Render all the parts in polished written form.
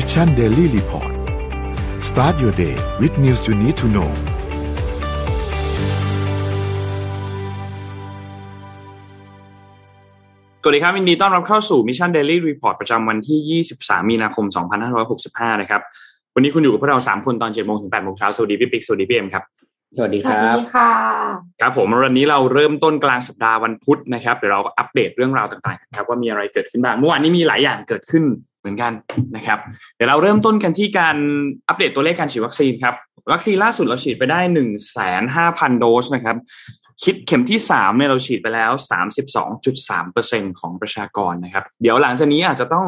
Mission Daily Report Start your day with news you need to knowสวัสดีครับยินดีต้อนรับเข้าสู่ Mission Daily Report ประจำวันที่23มีนาคม2565นะครับวันนี้คุณอยู่กับพวกเรา3คนตอน 7:00 นถึง 8:00 นเช้าสวัสดีพี่ปิ๊กสวัสดีพี่เอ็มครับสวัสดีครับสวัสดีค่ะครับผมวันนี้เราเริ่มต้นกลางสัปดาห์วันพุธนะครับเดี๋ยวเราอัปเดตเรื่องราวต่างๆครับว่ามีอะไรเกิดขึ้นบ้างเมื่อวานนี้มีหลายอย่างเกิดขึ้นเหมือนกันนะครับเดี๋ยวเราเริ่มต้นกันที่การอัปเดตตัวเลขการฉีดวัคซีนครับวัคซีนล่าสุดเราฉีดไปได้ 150,000 โดสนะครับคิดเข็มที่3เนี่ยเราฉีดไปแล้ว 32.3% ของประชากรนะครับเดี๋ยวหลังจากนี้อาจจะต้อง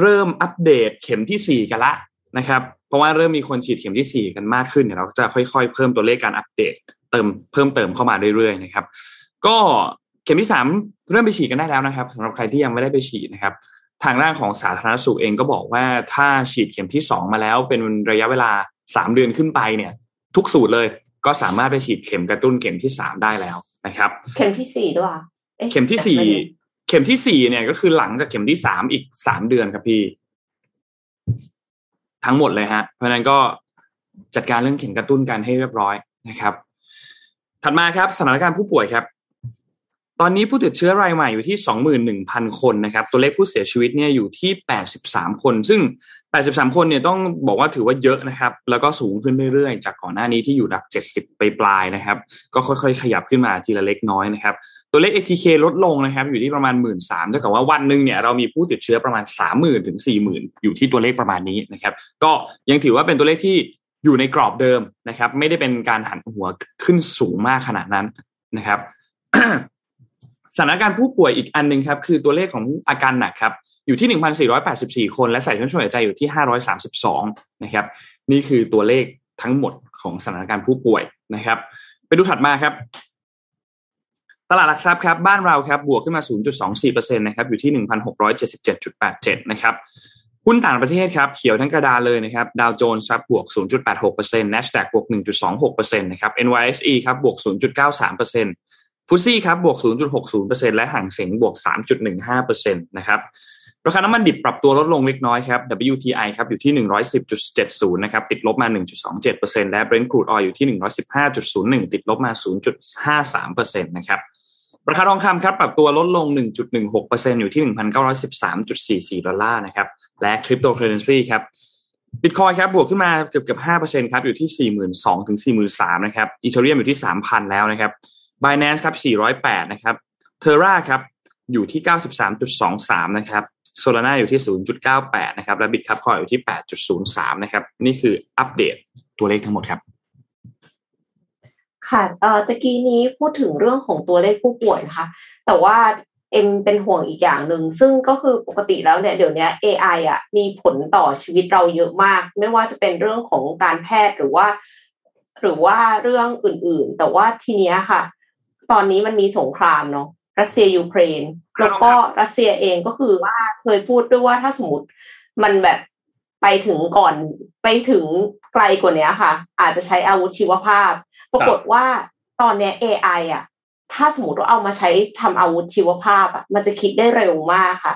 เริ่มอัปเดตเข็มที่4กันละนะครับเพราะว่าเริ่มมีคนฉีดเข็มที่4กันมากขึ้นเนี่ยเราจะค่อยๆเพิ่มตัวเลขการอัปเดตเพิ่มเติมเข้ามาเรื่อยๆนะครับก็เข็มที่3เริ่มไปฉีดกันได้แล้วนะครับสำหรับใครที่ยังไม่ได้ไปฉีดนะครับทางด้านของสาธารณสุขเองก็บอกว่าถ้าฉีดเข็มที่2มาแล้วเป็นระยะเวลา3เดือนขึ้นไปเนี่ยทุกสูตรเลยก็สามารถไปฉีดเข็มกระตุ้นเข็มที่3ได้แล้วนะครับเข็มที่4ด้วยเข็มที่4เนี่ยก็คือหลังจากเข็มที่3อีก3เดือนครับพี่ทั้งหมดเลยฮะเพราะนั้นก็จัดการเรื่องเข็มกระตุ้นกันให้เรียบร้อยนะครับถัดมาครับสถานการณ์ผู้ป่วยครับตอนนี้ผู้ติดเชื้อรายใหม่อยู่ที่ 21,000 คนนะครับตัวเลขผู้เสียชีวิตเนี่ยอยู่ที่83คนซึ่ง83คนเนี่ยต้องบอกว่าถือว่าเยอะนะครับแล้วก็สูงขึ้นเรื่อยๆจากก่อนหน้านี้ที่อยู่หลัก70ไปปลายนะครับก็ค่อยๆขยับขึ้นมาทีละเล็กน้อยนะครับตัวเลข ATK ลดลงนะครับอยู่ที่ประมาณ 13,000 เท่ากับว่าวันนึงเนี่ยเรามีผู้ติดเชื้อประมาณ 30,000 ถึง 40,000 อยู่ที่ตัวเลขประมาณนี้นะครับก็ยังถือว่าเป็นตัวเลขที่อยู่ในกรอบเดิมนะครับไม่ได้เป็นการหันหัวขึ้นสูงมากขนาดนั้นนะครับ สถานการณ์ผู้ป่วยอีกอันนึงครับคือตัวเลขของอาการหนักครับอยู่ที่ 1,484 คนและใส่เครื่องช่วยหายใจอยู่ที่532นะครับนี่คือตัวเลขทั้งหมดของสถานการณ์ผู้ป่วยนะครับไปดูถัดมาครับตลาดหลักทรัพย์ครับบ้านเราครับบวกขึ้นมา 0.24% นะครับอยู่ที่ 1,677.87 นะครับหุ้นต่างประเทศครับเขียวทั้งกระดานเลยนะครับดาวโจนส์ครับบวก 0.86% Nasdaq บวก 1.26% นะครับ NYSE ครับบวก 0.93%ฟุตซี่ครับบวก 0.60% และห่างเส็งบวก 3.15% นะครับราคาน้ำมันดิบปรับตัวลดลงเล็กน้อยครับ WTI ครับอยู่ที่ 110.70 นะครับติดลบมา 1.27% และ Brent Crude Oil อยู่ที่ 115.01 ติดลบมา 0.53% นะครับราคาทองคำครับปรับตัวลดลง 1.16% อยู่ที่ 1,913.44 ดอลลาร์นะครับและคริปโตเคอเรนซีครับBitcoin ครับบวกขึ้นมาเกือบ 5% ครับอยู่ที่ 42,000 ถึง 43,000 นะครับ Ethereum อยู่ที่ 3,000 แล้วนะครับBinance ครับ408นะครับ Terra ครับอยู่ที่ 93.23 นะครับ Solana อยู่ที่ 0.98 นะครับและ Bitcoin อยู่ที่ 8.03 นะครับนี่คืออัปเดตตัวเลขทั้งหมดครับค่ะตะกี้นี้พูดถึงเรื่องของตัวเลขผู้ป่วยนะคะแต่ว่าเอ็มเป็นห่วงอีกอย่างหนึ่งซึ่งก็คือปกติแล้วเนี่ยเดี๋ยวนี้ AI อ่ะมีผลต่อชีวิตเราเยอะมากไม่ว่าจะเป็นเรื่องของการแพทย์หรือว่าเรื่องอื่นๆแต่ว่าทีเนี้ยค่ะตอนนี้มันมีสงครามเนาะรัสเซียยูเครนแล้วก็รัสเซียเองก็คือว่าเคยพูดด้วยว่าถ้าสมมติมันแบบไปถึงไกลกว่านี้ค่ะอาจจะใช้อาวุธชีวภาพปรากฏว่าตอนนี้ AI อ่ะถ้าสมมติเราเอามาใช้ทำอาวุธชีวภาพอ่ะมันจะคิดได้เร็วมากค่ะ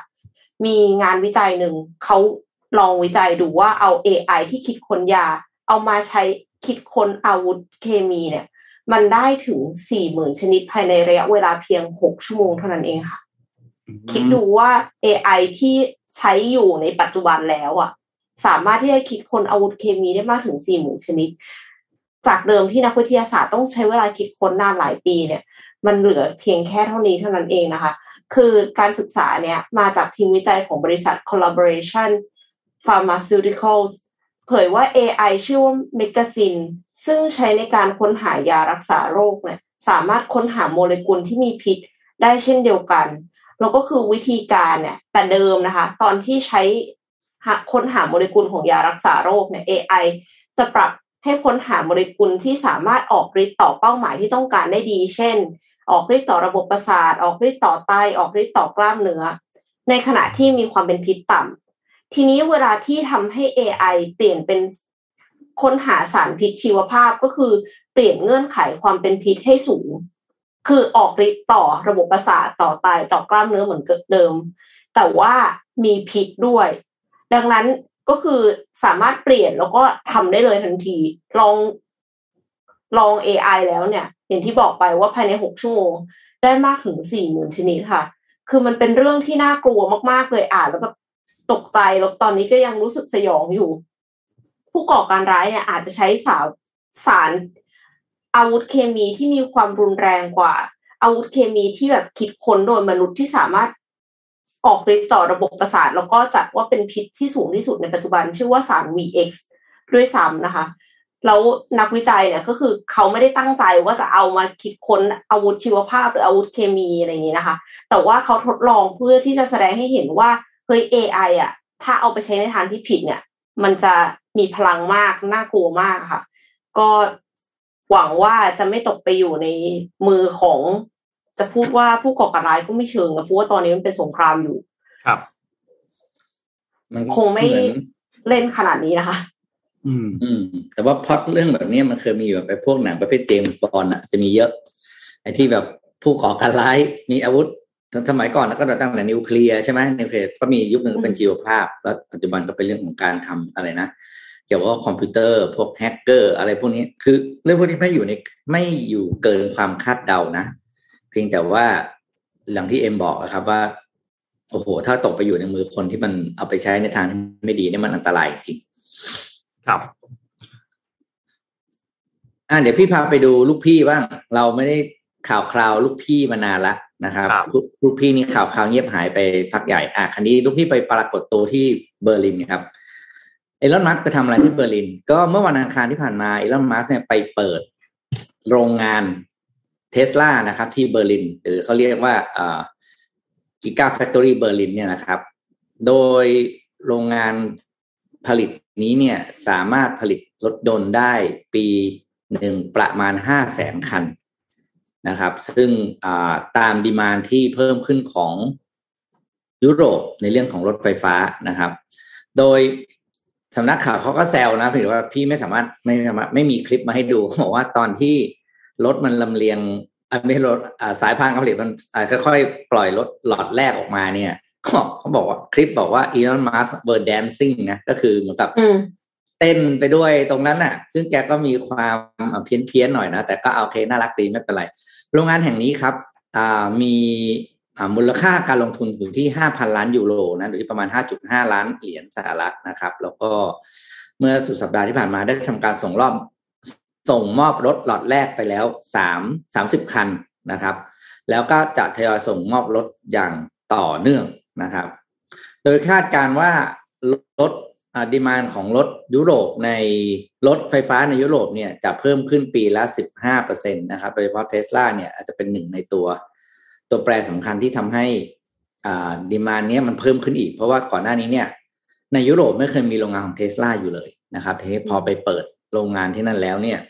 มีงานวิจัยหนึ่งเขาลองวิจัยดูว่าเอา AI ที่คิดค้นยาเอามาใช้คิดค้นอาวุธเคมีเนี่ยมันได้ถึง 40,000 ชนิดภายในระยะเวลาเพียง6ชั่วโมงเท่านั้นเองค่ะ mm-hmm. คิดดูว่า AI ที่ใช้อยู่ในปัจจุบันแล้วอ่ะสามารถที่จะคิดค้นอาวุธเคมีได้มากถึง 40,000 ชนิดจากเดิมที่นักวิทยาศาสตร์ต้องใช้เวลาคิดค้นนานหลายปีเนี่ยมันเหลือเพียงแค่เท่านี้เท่านั้นเองนะคะคือการศึกษาเนี่ยมาจากทีมวิจัยของบริษัท Collaboration Pharmaceuticals เผยว่า AI ชื่อว่า Megasynซึ่งใช้ในการค้นหายารักษาโรคเนี่ยสามารถค้นหาโมเลกุลที่มีพิษได้เช่นเดียวกันแล้วก็คือวิธีการเนี่ยแต่เดิมนะคะตอนที่ใช้ค้นหาโมเลกุลของยารักษาโรคเนี่ย AI จะปรับให้ค้นหาโมเลกุลที่สามารถออกฤทธิ์ต่อเป้าหมายที่ต้องการได้ดีเช่นออกฤทธิ์ต่อระบบประสาทออกฤทธิ์ต่อไตออกฤทธิ์ต่อกล้ามเนื้อในขณะที่มีความเป็นพิษต่ำทีนี้เวลาที่ทำให้ AI เปลี่ยนเป็นค้นหาสารพิษชีวภาพก็คือเปลี่ยนเงื่อนไขความเป็นพิษให้สูงคือออกฤทธิ์ต่อระบบประสาทต่อไตต่อกล้ามเนื้อเหมือนเดิมแต่ว่ามีพิษด้วยดังนั้น ก็คือสามารถเปลี่ยนแล้วก็ทำได้เลยทันทีลอง AI แล้วเนี่ยอย่างที่บอกไปว่าภายใน6ชั่วโมงได้มากถึง 40,000 ชนิดค่ะคือมันเป็นเรื่องที่น่ากลัวมากๆเลยอ่านแล้วแบบตกใจแล้วตอนนี้ก็ยังรู้สึกสยองอยู่ผู้ก่อการร้ายเนี่ยอาจจะใช้สารอาวุธเคมีที่มีความรุนแรงกว่าอาวุธเคมีที่แบบคิดค้นโดยมนุษย์ที่สามารถออกฤทธิ์ต่อระบบประสาทแล้วก็จัดว่าเป็นพิษที่สูงที่สุดในปัจจุบันชื่อว่าสาร VX ด้วยซ้ำนะคะแล้วนักวิจัยเนี่ยก็คือเขาไม่ได้ตั้งใจว่าจะเอามาคิดค้นอาวุธชีวภาพหรืออาวุธเคมีอะไรอย่างนี้นะคะแต่ว่าเขาทดลองเพื่อที่จะแสดงให้เห็นว่าเฮ้ย AI อ่ะถ้าเอาไปใช้ในทางที่ผิดเนี่ยมันจะมีพลังมากน่ากลัวมากค่ะก็หวังว่าจะไม่ตกไปอยู่ในมือของจะพูดว่าผู้ก่อการร้ายก็ไม่เชิงนะเพราะว่าตอนนี้มันเป็นสงครามอยู่ครับมันคงไม่เล่นขนาดนี้นะคะแต่ว่าพล็อตเรื่องแบบนี้มันเคยมีแบบไอ้พวกหนังประเภทเจมส์บอนด์อ่ะจะมีเยอะไอ้ที่แบบผู้ก่อการร้ายมีอาวุธสมัยก่อนก็ตั้งแต่นิวเคลียร์ใช่ไหมนิวเคลียร์ก็มียุคนึงเป็นชีวภาพแล้วปัจจุบันก็เป็นเรื่องของการทำอะไรนะเกี่ยวกับคอมพิวเตอร์พวกแฮกเกอร์อะไรพวกนี้คือเรื่องพวกนี้ไม่อยู่เกินความคาดเดานะเพียงแต่ว่าอย่างที่เอ็มบอกนะครับว่าโอ้โหถ้าตกไปอยู่ในมือคนที่มันเอาไปใช้ในทางที่ไม่ดีนี่มันอันตรายจริงครับเดี๋ยวพี่พาไปดูลูกพี่บ้างเราไม่ได้ข่าวคราวลูกพี่มานานละนะครับลูกพี่นี่ข่าวคราวเงียบหายไปพักใหญ่คราวนี้ลูกพี่ไปปรากฏตัวที่เบอร์ลินครับElon Musk ไปทำอะไรที่เบอร์ลินก็เมื่อวันอังคารที่ผ่านมา Elon Musk เนี่ยไปเปิดโรงงาน Tesla นะครับที่เบอร์ลินหรือเขาเรียกว่า Giga Factory เบอร์ลินเนี่ยนะครับโดยโรงงานผลิตนี้เนี่ยสามารถผลิตรถยนต์ได้ปีหนึ่งประมาณ 500,000 คันนะครับซึ่งตามดีมานด์ที่เพิ่มขึ้นของยุโรปในเรื่องของรถไฟฟ้านะครับโดยสำนักข่าวเขาก็แซวนะถือว่าพี่ไม่มีคลิปมาให้ดูบอกว่าตอนที่รถมันลำเลียงไม่รถสายพานการผลิตมันค่อยๆปล่อยรถหลอดแรกออกมาเนี่ยเขาบอกว่าคลิปบอกว่า Elon Musk were dancing นะก็คือเหมือนกับเต้นไปด้วยตรงนั้นน่ะซึ่งแกก็มีความเพี้ยนๆหน่อยนะแต่ก็โอเคน่ารักดีไม่เป็นไรโรงงานแห่งนี้ครับมีมูลค่าการลงทุนอยู่ที่ 5,000 ล้านยูโรนะหรือประมาณ 5.5 ล้านเหรียญสหรัฐนะครับแล้วก็เมื่อสุดสัปดาห์ที่ผ่านมาได้ทำการส่งมอบรถล็อตแรกไปแล้ว30คันนะครับแล้วก็จะทยอยส่งมอบรถอย่างต่อเนื่องนะครับโดยคาดการณ์ว่ารถดีมานด์ของรถยุโรปในรถไฟฟ้าในยุโรปเนี่ยจะเพิ่มขึ้นปีละ 15% นะครับโดยเฉพาะ Tesla เนี่ยอาจจะเป็นหนึ่งในตัวแปรสำคัญที่ทำให้ดีมานด์เนี้ยมันเพิ่มขึ้นอีกเพราะว่าก่อนหน้านี้เนี่ยในยุโรปไม่เคยมีโรงงานของ Tesla อยู่เลยนะครับทีนี้พอไปเปิดโรงงานที่นั่นแล้วเนี่ย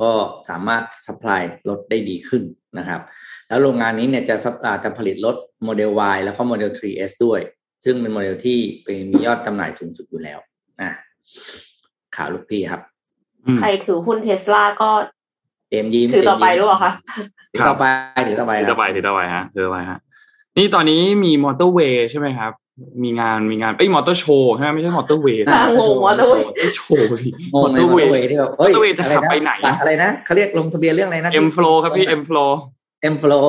ก็สามารถซัพพลายรถได้ดีขึ้นนะครับแล้วโรงงานนี้เนี่ยจะผลิตรถ Model Y แล้วก็ Model 3S ด้วยซึ่งเป็นโมเดลที่มียอดจำหน่ายสูงสุดอยู่แล้วข่าวลูกพี่ครับใครถือหุ้น Tesla ก็เอ็มยิ้มถือต่อไปรู้ป่ะคะถือต่อไปฮะนี่ตอนนี้มีมอเตอร์เวย์ใช่ไหมครับมีงานมอเตอร์โชว์ใช่ไหมไม่ใช่มอเตอร์เวย์งงมอเตอร์เวย์โชว์สิมอเตอร์เวย์ที่แบบมอเตอร์เวย์จะขับไปไหนอะไรนะเขาเรียกลงทะเบียนเรื่องอะไรนะ M Flow ครับพี่ M Flow M Flow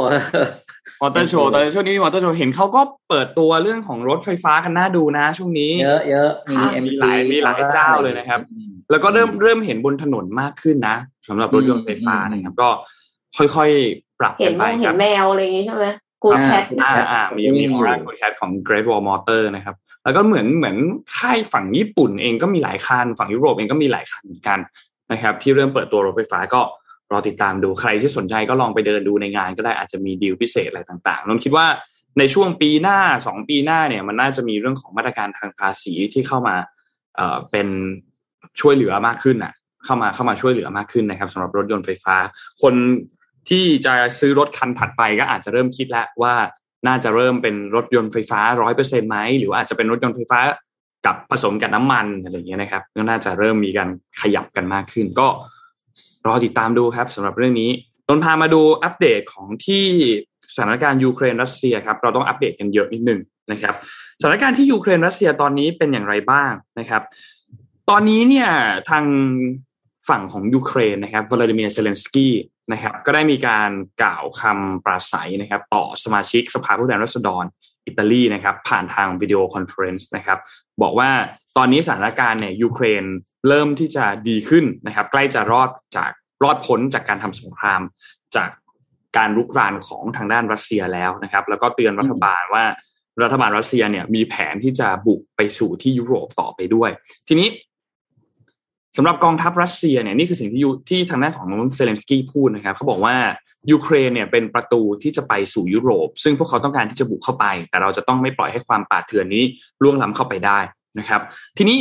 มอเตอร์โชว์ตอนช่วงนี้มอเตอร์โชว์เห็นเขาก็เปิดตัวเรื่องของรถไฟฟ้ากันน่าดูนะช่วงนี้เยอะมีหลายเจ้าเลยนะครับแล้วก็เริ่มเห็นบนถนนมากขึ้นนะสำหรับรถยนต์ไฟฟ้านะครับก็ค่อยๆปรับกันไปครับเห็นแมวอะไรอย่างงี้ใช่ไหมกูแคทมีโครงการกูแคทของ Great Wall Motor นะครับแล้วก็เหมือนค่ายฝั่งญี่ปุ่นเองก็มีหลายคันฝั่งยุโรปเองก็มีหลายคันกันนะครับที่เริ่มเปิดตัวรถไฟฟ้าก็รอติดตามดูใครที่สนใจก็ลองไปเดินดูในงานก็ได้อาจจะมีดีลพิเศษอะไรต่างๆนนคิดว่าในช่วงปีหน้า2ปีหน้าเนี่ยมันน่าจะมีเรื่องของมาตรการทางภาษีที่เข้ามาเป็นช่วยเหลือมากขึ้นเข้ามาช่วยเหลือมากขึ้นนะครับสำหรับรถยนต์ไฟฟ้าคนที่จะซื้อรถคันถัดไปก็อาจจะเริ่มคิดแล้วว่าน่าจะเริ่มเป็นรถยนต์ไฟฟ้า 100% ไหมหรือว่าอาจจะเป็นรถยนต์ไฟฟ้ากับผสมกับน้ำมันอะไรอย่างเงี้ยนะครับก็น่าจะเริ่มมีการขยับกันมากขึ้นก็รอติดตามดูครับสำหรับเรื่องนี้นนพามาดูอัปเดตของที่สถานการณ์ยูเครนรัสเซียครับเราต้องอัปเดตกันเยอะนิดนึงนะครับ สถานการณ์ที่ยูเครนรัสเซียตอนนี้เป็นอย่างไรบ้างนะครับตอนนี้เนี่ยทางฝั่งของยูเครนนะครับวลาดิเมียร์เซเลนสกี้นะครับก็ได้มีการกล่าวคำปราศัยนะครับต่อสมาชิกสภาผู้แทนราษฎรอิตาลีนะครับผ่านทางวิดีโอคอนเฟอเรนซ์นะครับบอกว่าตอนนี้สถานการณ์เนี่ยยูเครนเริ่มที่จะดีขึ้นนะครับใกล้จะรอดพ้นจากการทำสงครามจากการรุกรานของทางด้านรัสเซียแล้วนะครับแล้วก็เตือนรัฐบาลว่ารัฐบาลรัสเซียเนี่ยมีแผนที่จะบุกไปสู่ที่ยุโรปต่อไปด้วยทีนี้สำหรับกองทัพรัสเซียเนี่ยนี่คือสิ่งที่ทางด้านของเซเลนสกี้พูดนะครับเขาบอกว่ายูเครนเนี่ยเป็นประตูที่จะไปสู่ยุโรปซึ่งพวกเขาต้องการที่จะบุกเข้าไปแต่เราจะต้องไม่ปล่อยให้ความป่าเถื่อนนี้ล่วงล้ำเข้าไปได้นะครับทีนี้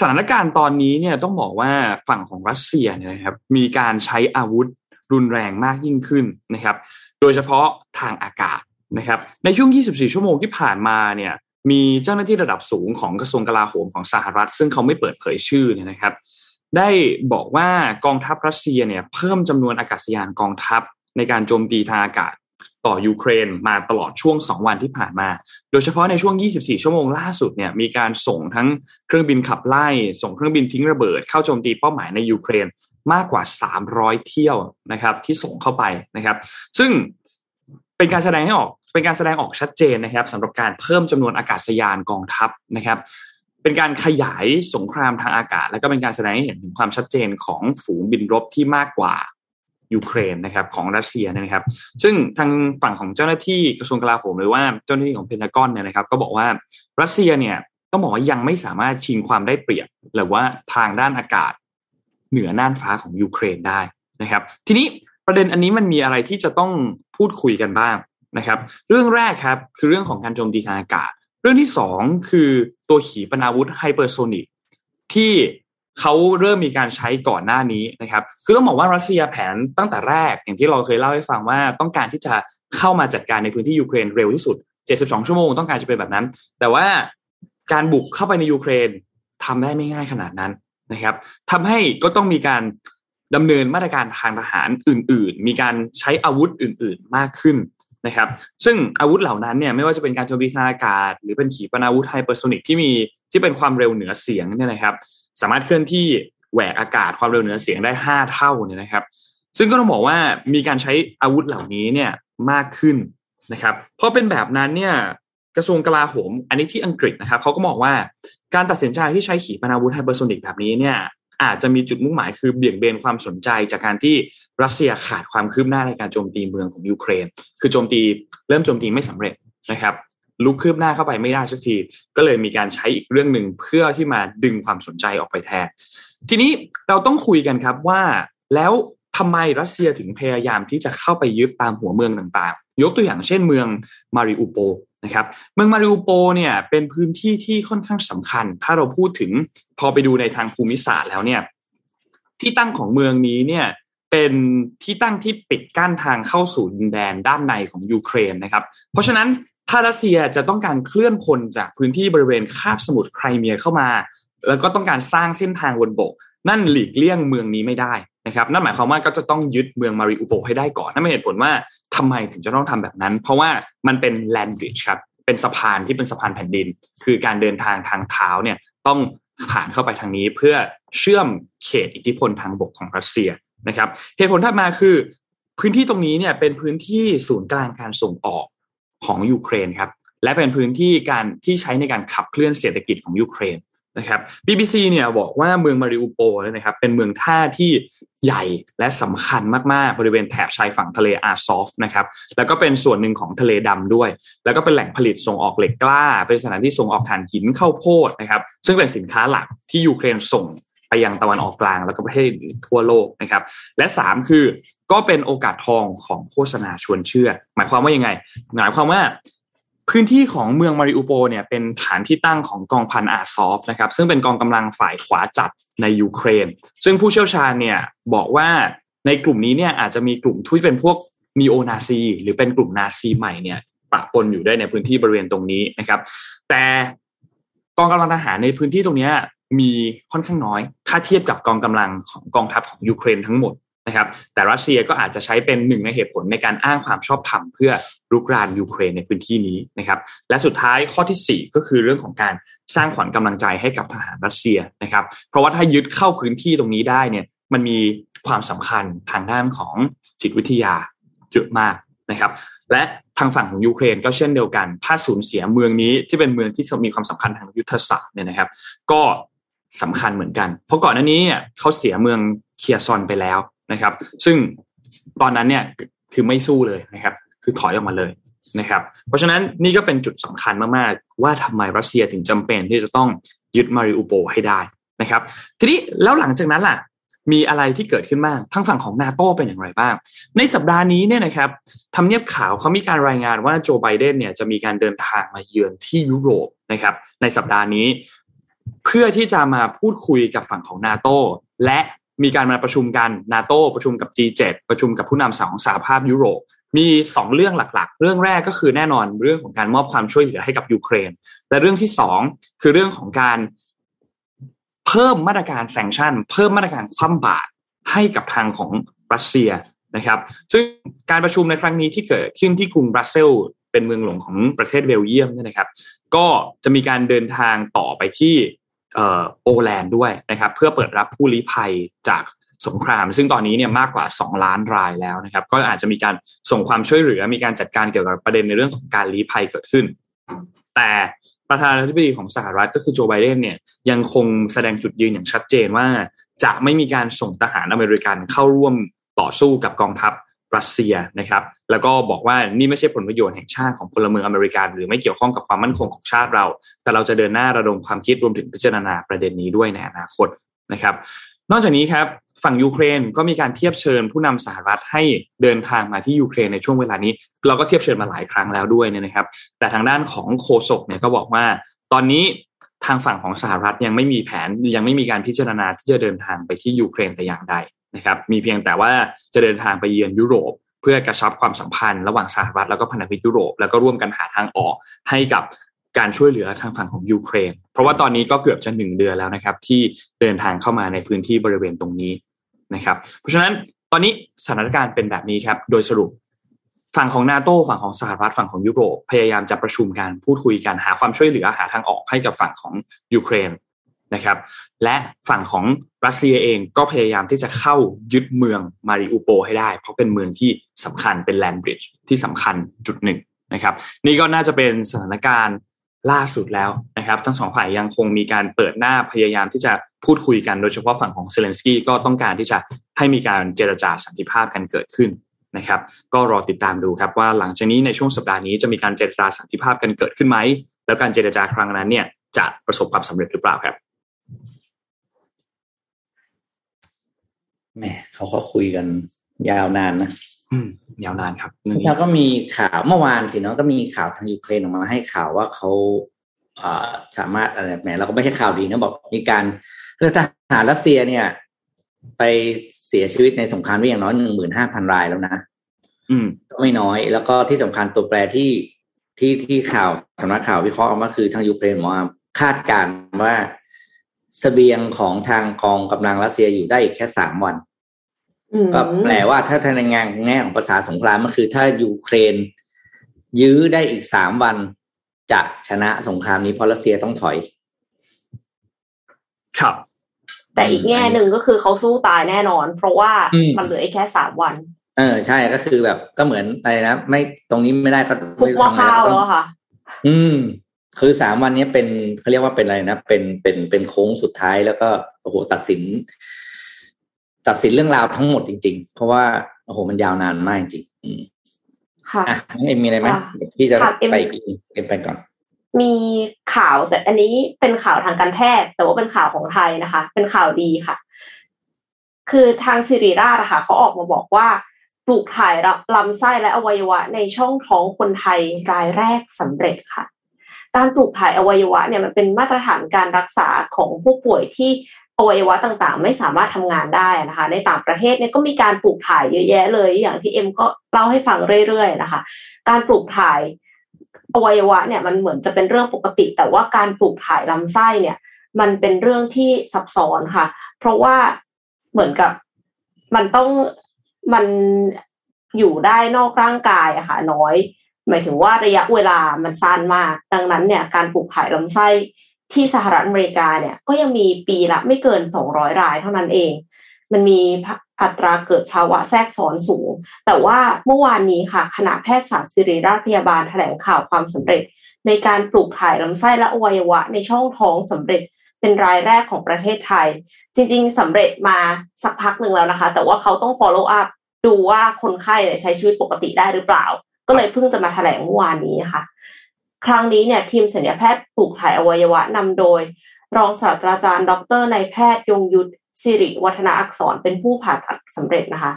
สถานการณ์ตอนนี้เนี่ยต้องบอกว่าฝั่งของรัสเซียเนี่ยนะครับมีการใช้อาวุธรุนแรงมากยิ่งขึ้นนะครับโดยเฉพาะทางอากาศนะครับในช่วง24ชั่วโมงที่ผ่านมาเนี่ยมีเจ้าหน้าที่ระดับสูงของกระทรวงกลาโหมของสหรัฐซึ่งเขาไม่เปิดเผยชื่อเนี่ยนะครับได้บอกว่ากองทัพรัสเซียเนี่ยเพิ่มจำนวนอากาศยานกองทัพในการโจมตีทางอากาศต่อยูเครนมาตลอดช่วง2วันที่ผ่านมาโดยเฉพาะในช่วง24ชั่วโมงล่าสุดเนี่ยมีการส่งทั้งเครื่องบินขับไล่ส่งเครื่องบินทิ้งระเบิดเข้าโจมตีเป้าหมายในยูเครนมากกว่า300เที่ยวนะครับที่ส่งเข้าไปนะครับซึ่งเป็นการแสดงออกชัดเจนนะครับสำหรับการเพิ่มจำนวนอากาศยานกองทัพนะครับเป็นการขยายสงครามทางอากาศและก็เป็นการแสดงให้เห็นถึงความชัดเจนของฝูงบินรบที่มากกว่ายูเครนนะครับของรัสเซียนะครับซึ่งทางฝั่งของเจ้าหน้าที่กระทรวงกลาโหมหรือว่าเจ้าหน้าที่ของเพนทากอนเนี่ยนะครับก็บอกว่ารัสเซียเนี่ยต้องบอกว่ายังไม่สามารถชิงความได้เปรียบหรือว่าทางด้านอากาศเหนือน่านฟ้าของยูเครนได้นะครับทีนี้ประเด็นอันนี้มันมีอะไรที่จะต้องพูดคุยกันบ้างนะครับเรื่องแรกครับคือเรื่องของการโจมตีทางอากาศเรื่องที่2คือตัวขีปนาวุธไฮเปอร์โซนิกที่เขาเริ่มมีการใช้ก่อนหน้านี้นะครับคือต้องบอกว่ารัสเซียแผนตั้งแต่แรกอย่างที่เราเคยเล่าให้ฟังว่าต้องการที่จะเข้ามาจัดการในพื้นที่ยูเครนเร็วที่สุด72ชั่วโมงต้องการจะเป็นแบบนั้นแต่ว่าการบุกเข้าไปในยูเครนทำได้ไม่ง่ายขนาดนั้นนะครับทำให้ก็ต้องมีการดำเนินมาตรการทางทหารอื่นๆมีการใช้อาวุธอื่นๆมากขึ้นนะครับซึ่งอาวุธเหล่านั้นเนี่ยไม่ว่าจะเป็นการโจมตีทางอากาศหรือเป็นขีปนาวุธไฮเปอร์โซนิกที่เป็นความเร็วเหนือเสียงเนี่ยนะครับสามารถเคลื่อนที่แหวกอากาศความเร็วเหนือเสียงได้5เท่าเนี่ยนะครับซึ่งก็ต้องบอกว่ามีการใช้อาวุธเหล่านี้เนี่ยมากขึ้นนะครับเพราะเป็นแบบนั้นเนี่ยกระทรวงกลาโหมอันนี้ที่อังกฤษนะครับเขาก็มองว่าการตัดสินใจที่ใช้ขีปนาวุธไฮเปอร์โซนิกแบบนี้เนี่ยอาจจะมีจุดมุ่งหมายคือเบี่ยงเบนความสนใจจากการที่รัสเซียขาดความคืบหน้าในการโจมตีเมืองของยูเครนคือเริ่มโจมตีไม่สำเร็จนะครับลุกคืบหน้าเข้าไปไม่ได้สักทีก็เลยมีการใช้อีกเรื่องหนึ่งเพื่อที่มาดึงความสนใจออกไปแทนทีนี้เราต้องคุยกันครับว่าแล้วทำไมรัสเซียถึงพยายามที่จะเข้าไปยึดตามหัวเมืองต่างๆยกตัวอย่างเช่นเมืองมาริอูโปนะครับเมืองมาริอูโปเนี่ยเป็นพื้นที่ที่ค่อนข้างสำคัญถ้าเราพูดถึงพอไปดูในทางภูมิศาสตร์แล้วเนี่ยที่ตั้งของเมืองนี้เนี่ยเป็นที่ตั้งที่ปิดกั้นทางเข้าสู่ดินแดนด้านในของยูเครนนะครับเพราะฉะนั้นถ้ารัสเซียจะต้องการเคลื่อนพลจากพื้นที่บริเวณคาบสมุทรไครเมียเข้ามาแล้วก็ต้องการสร้างเส้นทางบนบกนั่นหลีกเลี่ยงเมืองนี้ไม่ได้นะครับนั่นหมายความว่าก็จะต้องยึดเมืองมาริอูโปให้ได้ก่อนนั่นเป็นเหตุผลว่าทำไมถึงจะต้องทำแบบนั้นเพราะว่ามันเป็นแลนด์บริดจ์ครับเป็นสะพานที่เป็นสะพานแผ่นดินคือการเดินทางทางเท้าเนี่ยต้องผ่านเข้าไปทางนี้เพื่อเชื่อมเขตอิทธิพลทางบกของรัสเซียนะครับเหตุผลถัดมาคือพื้นที่ตรงนี้เนี่ยเป็นพื้นที่ศูนย์กลางการส่งออกของยูเครนครับและเป็นพื้นที่การที่ใช้ในการขับเคลื่อนเศรษฐกิจของยูเครนนะครับ BBC เนี่ยบอกว่าเมืองมาริอูโปเนี่ยนะครับเป็นเมืองท่าที่ใหญ่และสำคัญมากๆบริเวณแถบชายฝั่งทะเลอาซอฟนะครับแล้วก็เป็นส่วนหนึ่งของทะเลดำด้วยแล้วก็เป็นแหล่งผลิตส่งออกเหล็กกล้าเป็นสถานที่ส่งออกถ่านหินข้าวโพดนะครับซึ่งเป็นสินค้าหลักที่ยูเครนส่งไปยังตะวันออกกลางแล้วก็ประเทศอื่นทั่วโลกนะครับและ3คือก็เป็นโอกาสทองของโฆษณาชวนเชื่อหมายความว่ายังไงหมายความว่าพื้นที่ของเมืองมาริอูโปเนี่ยเป็นฐานที่ตั้งของกองพันอาซอฟนะครับซึ่งเป็นกองกำลังฝ่ายขวาจัดในยูเครนซึ่งผู้เชี่ยวชาญเนี่ยบอกว่าในกลุ่มนี้เนี่ยอาจจะมีกลุ่มที่เป็นพวกนีโอนาซีหรือเป็นกลุ่มนาซีใหม่เนี่ยปะปนอยู่ได้ในพื้นที่บริเวณตรงนี้นะครับแต่กองกำลังทหารในพื้นที่ตรงนี้มีค่อนข้างน้อยถ้าเทียบกับกองกำลังของกองทัพของยูเครนทั้งหมด นะครับแต่รัสเซียก็อาจจะใช้เป็นหนึ่งในเหตุผลในการอ้างความชอบธรรมเพื่อรุกรานยูเครนในพื้นที่นี้นะครับและสุดท้ายข้อที่4ก็คือเรื่องของการสร้างขวัญกำลังใจให้กับทหารรัสเซียนะครับเพราะว่าถ้ายึดเข้าพื้นที่ตรงนี้ได้เนี่ยมันมีความสำคัญทางด้านของจิตวิทยาเยอะมากนะครับและทางฝั่งของยูเครนก็เช่นเดียวกันถ้าสูญเสียเมืองนี้ที่เป็นเมืองที่มีความสำคัญทางยุทธศาสตร์เนี่ยนะครับก็สำคัญเหมือนกันเพราะก่อนหน้านี้เนี่ยเขาเสียเมืองเคียร์ซอนไปแล้วนะครับซึ่งตอนนั้นเนี่ยคือไม่สู้เลยนะครับคือถอยออกมาเลยนะครับเพราะฉะนั้นนี่ก็เป็นจุดสำคัญมากๆว่าทำไมรัสเซียถึงจำเป็นที่จะต้องยึดมาริอุโปลให้ได้นะครับทีนี้แล้วหลังจากนั้นล่ะมีอะไรที่เกิดขึ้นบ้างทางฝั่งของ NATO เป็นอย่างไรบ้างในสัปดาห์นี้เนี่ยนะครับทำเนียบขาวเขามีการรายงานว่าโจไบเดนเนี่ยจะมีการเดินทางมาเยือนที่ยุโรปนะครับในสัปดาห์นี้เพื่อที่จะมาพูดคุยกับฝั่งของ NATO และมีการมาประชุมกัน NATO ประชุมกับ G7 ประชุมกับผู้นำของสหภาพยุโรปมี2เรื่องหลักๆเรื่องแรกก็คือแน่นอนเรื่องของการมอบความช่วยเหลือให้กับยูเครนและเรื่องที่2คือเรื่องของการเพิ่มมาตรการแซงชั่นเพิ่มมาตรการคว่ำบาตรให้กับทางของรัสเซียนะครับซึ่งการประชุมในครั้งนี้ที่เกิดขึ้นที่กรุงบรัสเซลส์เป็นเมืองหลวงของประเทศเบลเยียมเนี่ยนะครับก็จะมีการเดินทางต่อไปที่โปแลนด์ด้วยนะครับเพื่อเปิดรับผู้ลี้ภัยจากสงครามซึ่งตอนนี้เนี่ยมากกว่า2ล้านรายแล้วนะครับก็อาจจะมีการส่งความช่วยเหลือมีการจัดการเกี่ยวกับประเด็นในเรื่องของการลี้ภัยเกิดขึ้นแต่ประธานาธิบดีของสหรัฐก็คือโจไบเดนเนี่ยยังคงแสดงจุดยืนอย่างชัดเจนว่าจะไม่มีการส่งทหารอเมริกันเข้าร่วมต่อสู้กับกองทัพรัสเซียนะครับแล้วก็บอกว่านี่ไม่ใช่ผลประโยชน์แห่งชาติของพลเมืองอเมริกันหรือไม่เกี่ยวข้องกับความมั่นคงของชาติเราแต่เราจะเดินหน้าระดมความคิดรวมถึงพิจารณาประเด็นนี้ด้วยในอนาคตนะครับนอกจากนี้ครับฝั่งยูเครนก็มีการเทียบเชิญผู้นำสหรัฐให้เดินทางมาที่ยูเครนในช่วงเวลานี้เราก็เทียบเชิญมาหลายครั้งแล้วด้วยนะครับแต่ทางด้านของโฆษกเนี่ยก็บอกว่าตอนนี้ทางฝั่งของสหรัฐยังไม่มีแผนยังไม่มีการพิจารณาที่จะเดินทางไปที่ยูเครนแต่อย่างใดนะครับมีเพียงแต่ว่าจะเดินทางไปเยือนยุโรปเพื่อกระชับความสัมพันธ์ระหว่างสหรัฐแล้วก็พันธมิตรยุโรปแล้วก็ร่วมกันหาทางออกให้กับการช่วยเหลือทางฝั่งของยูเครนเพราะว่าตอนนี้ก็เกือบจะ1เดือนแล้วนะครับที่เดินทางเข้ามาในพื้นที่บริเวณตรงนี้นะครับเพราะฉะนั้นตอนนี้สถานการณ์เป็นแบบนี้ครับโดยสรุปฝั่งของ NATO ฝั่งของสหรัฐฝั่งของยุโรปพยายามจะประชุมกันพูดคุยกันหาความช่วยเหลือหาทางออกให้กับฝั่งของยูเครนนะครับและฝั่งของรัสเซียเองก็พยายามที่จะเข้ายึดเมืองมาริอุโปลให้ได้เพราะเป็นเมืองที่สำคัญเป็นแลนด์บริดจ์ที่สำคัญจุดหนึ่งนะครับนี่ก็น่าจะเป็นสถานการณ์ล่าสุดแล้วนะครับทั้งสองฝ่ายยังคงมีการเปิดหน้าพยายามที่จะพูดคุยกันโดยเฉพาะฝั่งของเซเลนสกี้ก็ต้องการที่จะให้มีการเจรจาสันติภาพกันเกิดขึ้นนะครับก็รอติดตามดูครับว่าหลังจากนี้ในช่วงสัปดาห์นี้จะมีการเจรจาสันติภาพกันเกิดขึ้นไหมแล้วการเจรจาครั้งนั้นเนี่ยจะประสบความสำเร็จหรือเปล่าครับแหมเขาก็คุยกันยาวนานนะยาวนานครับเช้าก็มีข่าวเมื่อวานสิเนาะก็มีข่าวทางยูเครนออกมาให้ข่าวว่าเขาสามารถอะไรแหมเราก็ไม่ใช่ข่าวดีนะบอกมีการทหารรัสเซียเนี่ยไปเสียชีวิตในสงครามไปอย่างน้อย 15,000 รายแล้วนะก็ไม่น้อยแล้วก็ที่สำคัญตัวแปรที่ข่าวสำนักข่าววิเคราะห์ออกมาคือทางยูเครนมาคาดการณ์ว่าเสบียงของทางกองกำลังรัสเซียอยู่ได้อีกแค่3วันก็แปลว่าถ้าทางงานแง่ของภาษาสงครามก็คือถ้ายูเครนยื้อได้อีก3วันจะชนะสงครามนี้เพราะรัสเซียต้องถอยครับแต่อีกแง่หนึ่งก็คือเขาสู้ตายแน่นอนเพราะว่ามันเหลืออีกแค่3วันใช่ก็คือแบบก็เหมือนอะไรนะไม่ตรงนี้ไม่ได้ก็ทุกว่าข้าวแล้วค่ะคือ3วันนี้เป็นเขาเรียกว่าเป็นอะไรนะเป็นโค้งสุดท้ายแล้วก็โอ้โหตัดสินเรื่องราวทั้งหมดจริงๆเพราะว่าโอ้โหมันยาวนานมากจริงค่ะเอ็มมีอะไรไหมพี่จะไปเอ็มไปก่อนมีข่าวแต่อันนี้เป็นข่าวทางการแพทย์แต่ว่าเป็นข่าวของไทยนะคะเป็นข่าวดีค่ะคือทางศิริราชนะคะเขาออกมาบอกว่าปลูกถ่ายลำไส้และอวัยวะในช่องท้องคนไทยรายแรกสำเร็จค่ะการปลูกถ่ายอวัยวะเนี่ยมันเป็นมาตรฐานการรักษาของผู้ป่วยที่อวัยวะต่างๆไม่สามารถทำงานได้นะคะในต่างประเทศเนี่ยก็มีการปลูกถ่ายเยอะแยะเลยอย่างที่เอ็มก็เล่าให้ฟังเรื่อยๆนะคะการปลูกถ่ายอวัยวะเนี่ยมันเหมือนจะเป็นเรื่องปกติแต่ว่าการปลูกถ่ายลำไส้เนี่ยมันเป็นเรื่องที่ซับซ้อนค่ะเพราะว่าเหมือนกับ มันอยู่ได้นอกร่างกายอะค่ะน้อยหมายถึงว่าระยะเวลามันสั้นมากดังนั้นเนี่ยการปลูกถ่ายลำไส้ที่สหรัฐอเมริกาเนี่ยก็ยังมีปีละไม่เกิน200รายเท่านั้นเองมันมีอัตราเกิดภาวะแทรกซ้อนสูงแต่ว่าเมื่อวานนี้ค่ะคณะแพทยศาสตร์ศิริราชพยาบาลแถลงข่าวความสำเร็จในการปลูกถ่ายลำไส้และอวัยวะในช่องท้องสำเร็จเป็นรายแรกของประเทศไทยจริงๆสำเร็จมาสักพักหนึ่งแล้วนะคะแต่ว่าเขาต้อง follow up ดูว่าคนไข้ใช้ชีวิตปกติได้หรือเปล่าก็เลยเพิ่งจะมาแถลงเมื่อวานนี้ค่ะครั้งนี้เนี่ยทีมศัลยแพทย์ปลูกถ่ายอวัยวะนำโดยรองศาสตราจารย์ดร.นายแพทย์ยงยุทธสิริวัฒนาอักษรเป็นผู้ผ่าตัดสำเร็จนะคะ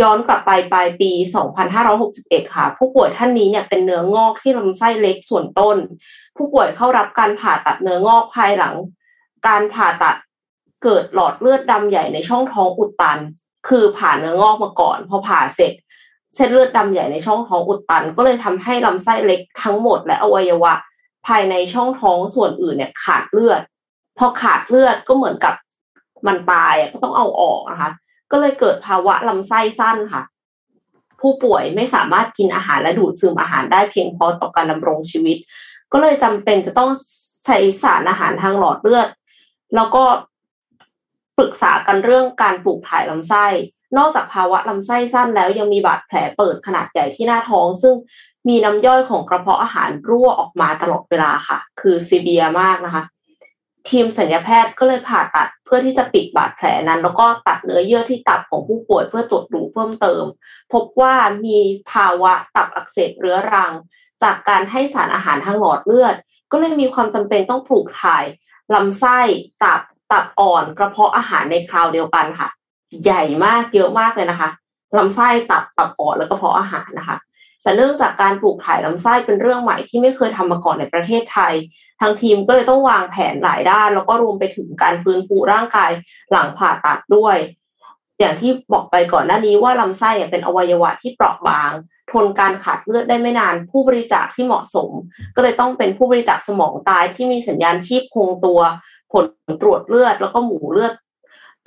ย้อนกลับไปปลายปี2561ค่ะผู้ป่วยท่านนี้เนี่ยเป็นเนื้องอกที่ลำไส้เล็กส่วนต้นผู้ป่วยเข้ารับการผ่าตัดเนื้องอกภายหลังการผ่าตัดเกิดหลอดเลือดดำใหญ่ในช่องท้องอุดตันคือผ่าเนื้องอกมาก่อนพอผ่าเสร็จเส้นเลือดดำใหญ่ในช่องท้องอุดตันก็เลยทำให้ลำไส้เล็กทั้งหมดและอวัยวะภายในช่องท้องส่วนอื่นเนี่ยขาดเลือดพอขาดเลือดก็เหมือนกับมันตายก็ต้องเอาออกนะคะก็เลยเกิดภาวะลำไส้สั้นค่ะผู้ป่วยไม่สามารถกินอาหารและดูดซึมอาหารได้เพียงพอต่อการดำรงชีวิตก็เลยจำเป็นจะต้องใช้สารอาหารทางหลอดเลือดแล้วก็ปรึกษากันเรื่องการปลูกถ่ายลำไส้นอกจากภาวะลำไส้สั้นแล้วยังมีบาดแผลเปิดขนาดใหญ่ที่หน้าท้องซึ่งมีน้ำย่อยของกระเพาะอาหารรั่วออกมาตลอดเวลาค่ะคือซีเวียร์มากนะคะทีมศัลยแพทย์ก็เลยผ่าตัดเพื่อที่จะปิดบาดแผลนั้นแล้วก็ตัดเนื้อเยื่อที่ตับของผู้ป่วยเพื่อตรวจดูเพิ่มเติมพบว่ามีภาวะตับอักเสบเรื้อรังจากการให้สารอาหารทางหลอดเลือดก็เลยมีความจำเป็นต้องปลูกถ่ายลำไส้ตับอ่อนกระเพาะอาหารในคราวเดียวกันค่ะใหญ่มากเยอะมากเลยนะคะลำไส้ตับอ่อนแล้วก็กระเพาะอาหารนะคะแต่เนื่องจากการปลูกถ่ายลำไส้เป็นเรื่องใหม่ที่ไม่เคยทำมาก่อนในประเทศไทยทางทีมก็เลยต้องวางแผนหลายด้านแล้วก็รวมไปถึงการฟื้นฟูร่างกายหลังผ่าตัดด้วยอย่างที่บอกไปก่อนหน้านี้ว่าลำไส้เป็นอวัยวะที่เปราะบางทนการขาดเลือดได้ไม่นานผู้บริจาคที่เหมาะสมก็เลยต้องเป็นผู้บริจาคสมองตายที่มีสัญญาณชีพคงตัวผลตรวจเลือดแล้วก็หมู่เลือด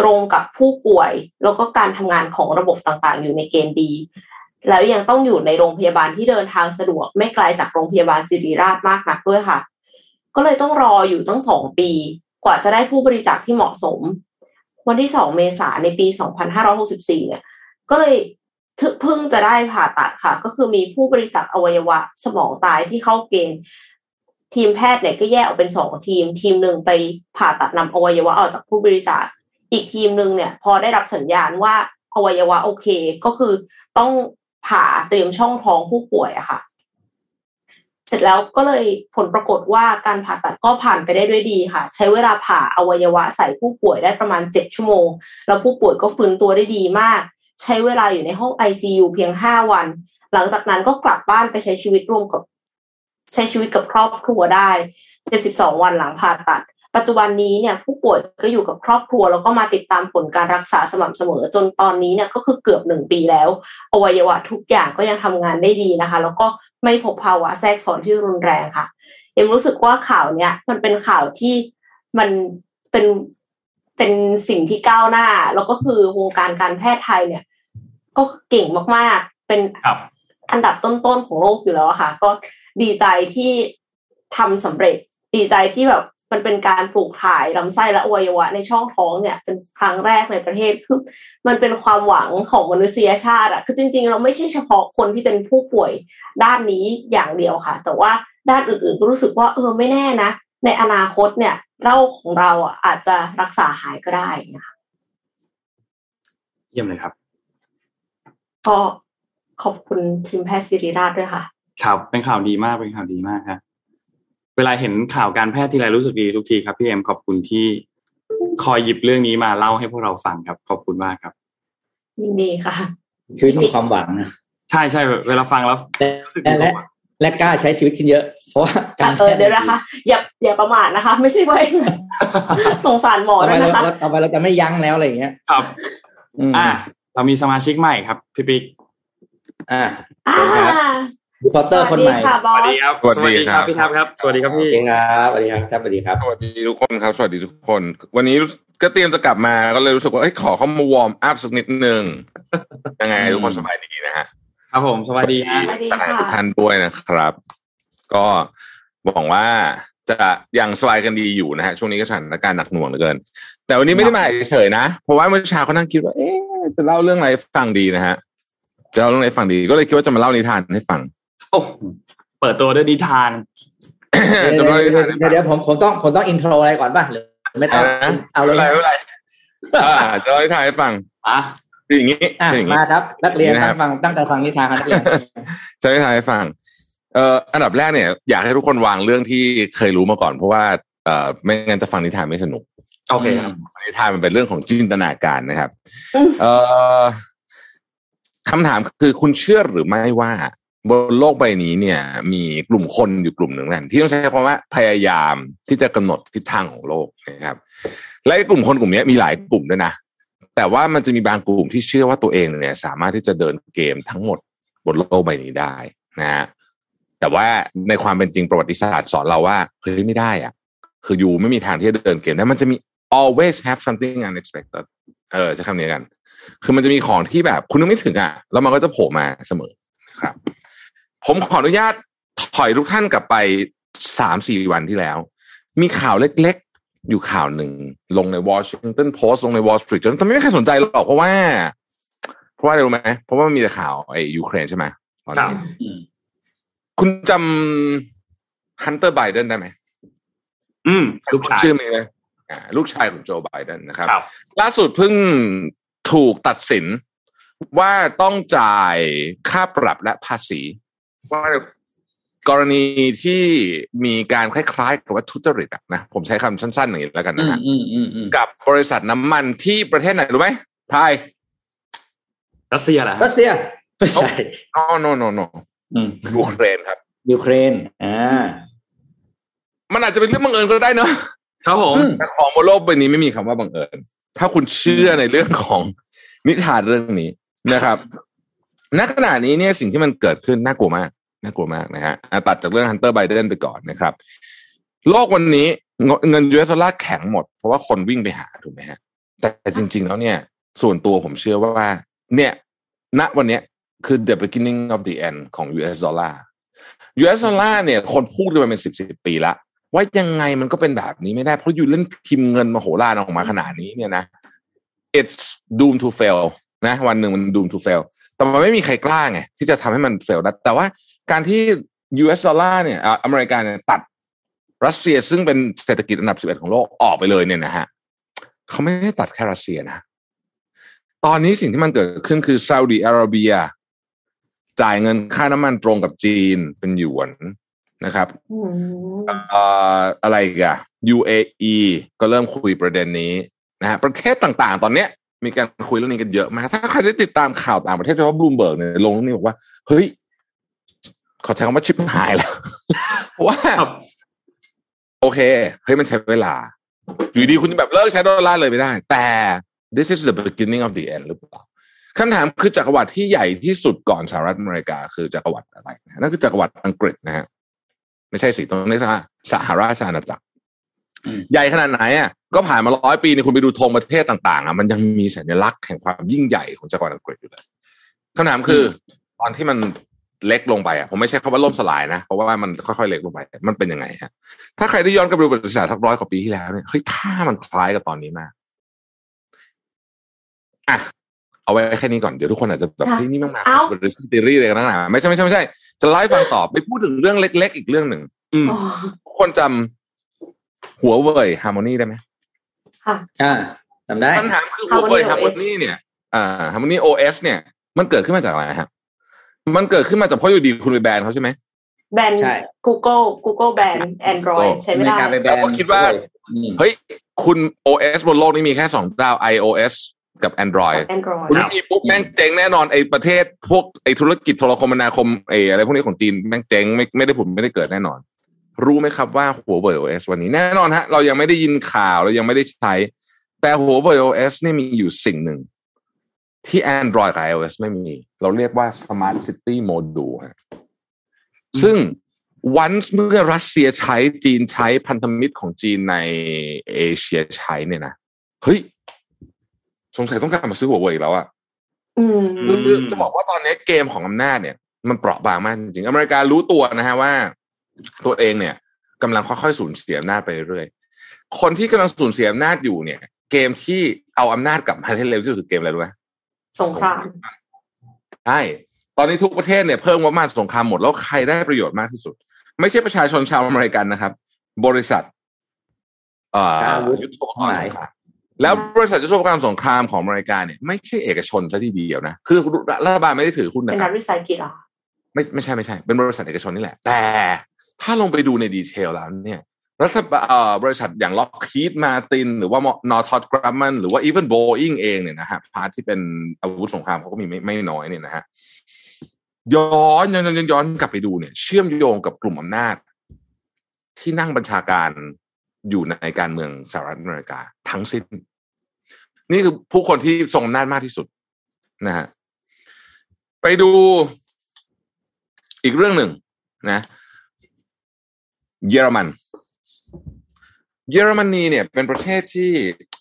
ตรงกับผู้ป่วยแล้วก็การทำงานของระบบต่างๆอยู่ในเกณฑ์ดีแล้วยังต้องอยู่ในโรงพยาบาลที่เดินทางสะดวกไม่ไกลจากโรงพยาบาลศิริราชมากนักด้วยค่ะก็เลยต้องรออยู่ตั้ง2ปีกว่าจะได้ผู้บริจาคที่เหมาะสมวันที่2เมษายนในปี2564เนี่ยก็เลยเพิ่งจะได้ผ่าตัดค่ะก็คือมีผู้บริจาคอวัยวะสมองตายที่เข้าเกณฑ์ทีมแพทย์เนี่ยก็แยกออกเป็น2ทีมทีมนึงไปผ่าตัดนำอวัยวะออกจากผู้บริจาคอีกทีมนึงเนี่ยพอได้รับสัญญาณว่าอวัยวะโอเคก็คือต้องผ่าเตรียมช่องท้องผู้ป่วยอะค่ะเสร็จแล้วก็เลยผลปรากฏว่าการผ่าตัดก็ผ่านไปได้ด้วยดีค่ะใช้เวลาผ่าอวัยวะใส่ผู้ป่วยได้ประมาณ7ชั่วโมงแล้วผู้ป่วยก็ฟื้นตัวได้ดีมากใช้เวลาอยู่ในห้อง ICU เพียง5วันหลังจากนั้นก็กลับบ้านไปใช้ชีวิตกับครอบครัวได้72วันหลังผ่าตัดปัจจุบันนี้เนี่ยผู้ป่วยก็อยู่กับครอบครัวแล้วก็มาติดตามผลการรักษาสม่ำเสมอจนตอนนี้เนี่ยก็คือเกือบ1ปีแล้วอวัยวะทุกอย่างก็ยังทำงานได้ดีนะคะแล้วก็ไม่พบภาวะแทรกซ้อนที่รุนแรงค่ะเอ็มรู้สึกว่าข่าวเนี้ยมันเป็นข่าวที่มันเป็นสิ่งที่ก้าวหน้าแล้วก็คือวงการการแพทย์ไทยเนี่ยก็เก่งมากๆเป็นอันดับต้นๆของโลกอยู่แล้วค่ะก็ดีใจที่ทำสำเร็จดีใจที่แบบมันเป็นการปลูกถ่ายลำไส้และอวัยวะในช่องท้องเนี่ยเป็นครั้งแรกในประเทศคือมันเป็นความหวังของมนุษยชาติอะคือจริงๆเราไม่ใช่เฉพาะคนที่เป็นผู้ป่วยด้านนี้อย่างเดียวค่ะแต่ว่าด้านอื่นๆก็รู้สึกว่าไม่แน่นะในอนาคตเนี่ยโรคของเราอาจจะรักษาหายก็ได้นะคะเยี่ยมเลยครับก็ขอบคุณทีมแพทย์ศิริราชด้วยค่ะครับเป็นข่าวดีมากครับเวลาเห็นข่าวการแพทย์ทีไรรู้สึกดีทุกทีครับพี่เอ็มขอบคุณที่คอยหยิบเรื่องนี้มาเล่าให้พวกเราฟังครับขอบคุณมากครับยินดีค่ะชีวิตมีความหวังนะใช่ๆเวลาฟังแล้วรู้สึกดีและกล้าใช้ชีวิตขึ้นเยอะเพราะว่าการแพทย์เดี๋ยวนะคะอย่าประมาทนะคะไม่ใช่ว่าสงสารหมอแล้วนะคะเอาไปแล้วจะไม่ยั้งแล้วอะไรอย่างเงี้ยครับเรามีสมาชิกใหม่ครับพี่ปิ๊กPotter คนใหม่สวัสดีครับสวัสดีครับพี่ทัพครับสวัสดีครับพี่ครับสวัสดีครับสวัสดีทุกคนครับสวัสดีทุกคนวันนี้ ก็เตรียมจะกลับมาก็เลยรู้สึกว่าเอ้ยขอเขามาวอร์มอัพสักนิดนึงยังไงทุกคนสบายดีนะฮะครับผมสบายดีทุกท่านด้วยนะครับก็หวังว่าจะยังสบายกันดีอยู่นะฮะช่วงนี้ก็สถานการณ์หนักหน่วงเหลือเกินแต่วันนี้ไม่ได้มาเฉยๆนะเพราะว่าเมื่อเช้าเขานั่งคิดว่าเอ๊ะจะเล่าเรื่องอะไรฟังดีนะฮะจะเล่าเรื่องอะไรฟังดีก็เลยคิดว่าจะมาเล่านิทานให้ฟังโอ้เปิดตัวด้วยนิทานเดี๋ยวผมต้องอินโทรอะไรก่อนป่ะหรือไม่ต้องเอาอะไรอะไรจะเล่านิทานให้ฟังอ่ะคืออย่างนี้มาครับนักเรียนฟังตั้งใจฟังนิทานครับนักเรียนจะเล่านิทานให้ฟังอันดับแรกเนี่ยอยากให้ทุกคนวางเรื่องที่เคยรู้มาก่อนเพราะว่าไม่งั้นจะฟังนิทานไม่สนุกโอเคครับนิทานมันเป็นเรื่องของจินตนาการนะครับคำถามคือคุณเชื่อหรือไม่ว่าบนโลกใบนี้เนี่ยมีกลุ่มคนอยู่กลุ่มหนึ่งนั่นที่ต้องใช้คำว่าพยายามที่จะกำหนดทิศทางของโลกนะครับและกลุ่มคนกลุ่มนี้มีหลายกลุ่มด้วยนะแต่ว่ามันจะมีบางกลุ่มที่เชื่อว่าตัวเองเนี่ยสามารถที่จะเดินเกมทั้งหมดบนโลกใบนี้ได้นะฮะแต่ว่าในความเป็นจริงประวัติศาสตร์สอนเราว่าเฮ้ยไม่ได้อ่ะคืออยู่ไม่มีทางที่จะเดินเกมแล้วมันจะมี always have something unexpected ใช้คำนี้กันคือมันจะมีของที่แบบคุณนึกไม่ถึงอ่ะแล้วมันก็จะโผล่มาเสมอนะครับผมขออนุญาตถอยทุกท่านกลับไป 3-4 วันที่แล้วมีข่าวเล็กๆอยู่ข่าวหนึ่งลงใน Washington Post ลงใน Wall Street Journal ไม่มีใครสนใจหรอกเพราะว่ารู้ไหมเพราะว่ามีแต่ข่าวไอ้ยูเครนใช่ไหมตอนนี้คุณจำฮันเตอร์ไบเดนได้ไหมลูกชายชื่อมีไหมลูกชายของโจไบเดนนะครับล่าสุดเพิ่งถูกตัดสินว่าต้องจ่ายค่าปรับและภาษีว่ากรณีที่มีการคล้ายๆกับว่าทุจริตนะผมใช้คำสั้นๆอย่างนี้แล้วกันนะฮะกับบริษัทน้ำมันที่ประเทศไหนรู้ไหมไทยรัสเซียเหรอรัสเซียไม่ใช่โนยูเครนครับยูเครนมันอาจจะเป็นเรื่องบังเอิญก็ได้เนอะครับผมแต่ของบนโลกใบนี้ไม่มีคำว่าบังเอิญถ้าคุณเชื่อในเรื่องของนิทานเรื่องนี้นะครับณขณะนี้เนี่ยสิ่งที่มันเกิดขึ้นน่ากลัวมากน่ากลัวมากนะฮะตัดจากเรื่องฮันเตอร์ไบเดนไปก่อนนะครับโลกวันนี้เงินUSดอลลาร์แข็งหมดเพราะว่าคนวิ่งไปหาถูกไหมฮะแต่จริงๆแล้วเนี่ยส่วนตัวผมเชื่อว่าเนี่ยณวันนี้คือ the beginning of the end ของ US ดอลลาร์ US ดอลลาร์เนี่ยคนพูดกันมาเป็น 10 ปีละว่ายังไงมันก็เป็นแบบนี้ไม่ได้เพราะอยู่เล่นพิมพ์เงินมโหฬารออกมาขนาดนี้เนี่ยนะ it's doomed to fail นะวันหนึ่งมัน doomed to fail แต่มันไม่มีใครกล้าไงที่จะทำให้มัน fail ได้แต่ว่าการที่ US ดอลลาร์เนี่ยอเมริกาเนี่ยตัดรัสเซียซึ่งเป็นเศรษฐกิจอันดับ 11 ของโลกออกไปเลยเนี่ยนะฮะเขาไม่ได้ตัดแค่รัสเซียนะตอนนี้สิ่งที่มันเกิดขึ้นคือซาอุดิอาระเบียจ่ายเงินค่าน้ำมันตรงกับจีนเป็นหยวนนะครับอะไรกัน UAE ก็เริ่มคุยประเด็นนี้นะฮะประเทศต่างๆตอนเนี้ยมีการคุยเรื่องนี้กันเยอะมากถ้าใครได้ติดตามข่าวต่างประเทศโดยเฉพาะ Bloomberg เนี่ยลงเรื่องนี้บอกว่าเฮ้ยขอใช้คำว่าชิบหายแล้วว่าโอเคเฮ้ยมันใช้เวลาอยู่ดีคุณจะแบบเลิกใช้ดอลลาร์เลยไม่ได้แต่ this is the beginning of the end หรือเปล่าคำถามคือจักรวรรดิที่ใหญ่ที่สุดก่อนสหรัฐอเมริกาคือจักรวรรดิอะไรนั่นคือจักรวรรดิอังกฤษนะฮะไม่ใช่สิตรงนี้สหราชอาณาจักรใหญ่ขนาดไหนอ่ะก็ผ่านมา100ปีเนี่ยคุณไปดูธงประเทศต่างๆอ่ะมันยังมีสัญลักษณ์แห่งความยิ่งใหญ่ของจักรวรรดิอังกฤษอยู่เลยคำถามคือตอนที่มันเล็กลงไปอ่ะผมไม่ใช่คำว่าล่มสลายนะเพราะว่ามันค่อยๆเล็กลงไปมันเป็นยังไงฮะถ้าใครได้ย้อนกลับไปดูประวัติศาสตร์สัก100กว่าปีที่แล้วเนี่ยเฮ้ยถ้ามันคล้ายกับตอนนี้มากอ่ะเอาไว้แค่นี้ก่อนเดี๋ยวทุกคนอาจจะแบบที่นี่มากๆของ conspiracy theory อะไรกันต่างๆไม่ใช่จะไลฟ์ฟังต่อไปพูดถึงเรื่องเล็กๆอีกเรื่องหนึ่งคนจำ Huawei Harmony ได้ไหมค่ะจำได้คำถามคือ Huawei Harmony เนี่ยHarmony OS เนี่ยมันเกิดขึ้นมาจากอะไรครับมันเกิดขึ้นมาจากเพราะอยู่ดีคุณไปแบนเขาใช่ไหมแบน Google แบน Android ใช้ไม่ได้แล้วก็คิดว่าเฮ้ยคุณ OS บนโลกนี้มีแค่2เจ้า iOSกับ Android คุณมีปุ๊บแม่งเจ๊งแน่นอนไอ้ประเทศพวกไอ้ธุรกิจโทรคมนาคมอะไรพวกนี้ของจีนแม่งเจ๊งไม่ได้ผลไม่ได้เกิดแน่นอนรู้ไหมครับว่า Huawei OS วันนี้แน่นอนฮะเรายังไม่ได้ยินข่าวเรายังไม่ได้ใช้แต่ Huawei OS นี่มีอยู่สิ่งหนึ่งที่ Android กับ iOS ไม่มีเราเรียกว่า Smart City Module ฮะซึ่งวันเมื่อรัสเซียใช้จีนใช้พันธมิตรของจีนในเอเชียใช้เนี่ยนะ เฮ้ยสงสัยต้องการมาซื้อ Huawei แล้วอ่ะคือจะบอกว่าตอนนี้เกมของอำนาจเนี่ยมันเปราะบางมากจริงๆอเมริการู้ตัวนะฮะว่าตัวเองเนี่ยกำลังค่อยๆสูญเสียอำนาจไปเรื่อยๆคนที่กำลังสูญเสียอำนาจอยู่เนี่ยเกมที่เอาอำนาจกลับมาให้เร็วที่สุดคือเกมอะไรรู้ไหมสงครามใช่ตอนนี้ทุกประเทศเนี่ยเพิ่มว่ามาสงครามหมดแล้วใครได้ประโยชน์มากที่สุดไม่ใช่ประชาชนชาวอเมริกันนะครับบริษัทยุทธภพทั้งหลายแล้วบริษัทยุทธภพการสงครามของอเมริกาเนี่ยไม่ใช่เอกชนซะทีเดียวนะคือรัฐบาลไม่ได้ถือหุ้นนะครับเป็นรัฐวิสาหกิจหรอไม่ใช่เป็นบริษัทเอกชนนี่แหละแต่ถ้าลงไปดูในดีเทลแล้วเนี่ยรัฐบริษัทอย่าง Lockheed Martin หรือว่า Northrop Grumman หรือว่า even Boeing เองเนี่ยนะฮะพาร์ทที่เป็นอาวุธสงครามเขาก็มีไม่น้อยเนี่ยนะฮะย้อนกลับไปดูเนี่ยเชื่อมโยงกับกลุ่มอำนาจที่นั่งบัญชาการอยู่ในการเมืองสหรัฐอเมริกาทั้งสิ้นนี่คือผู้คนที่ทรงอำนาจมากที่สุดนะฮะไปดูอีกเรื่องหนึ่งนะเยอรมนีเนี่ยเป็นประเทศที่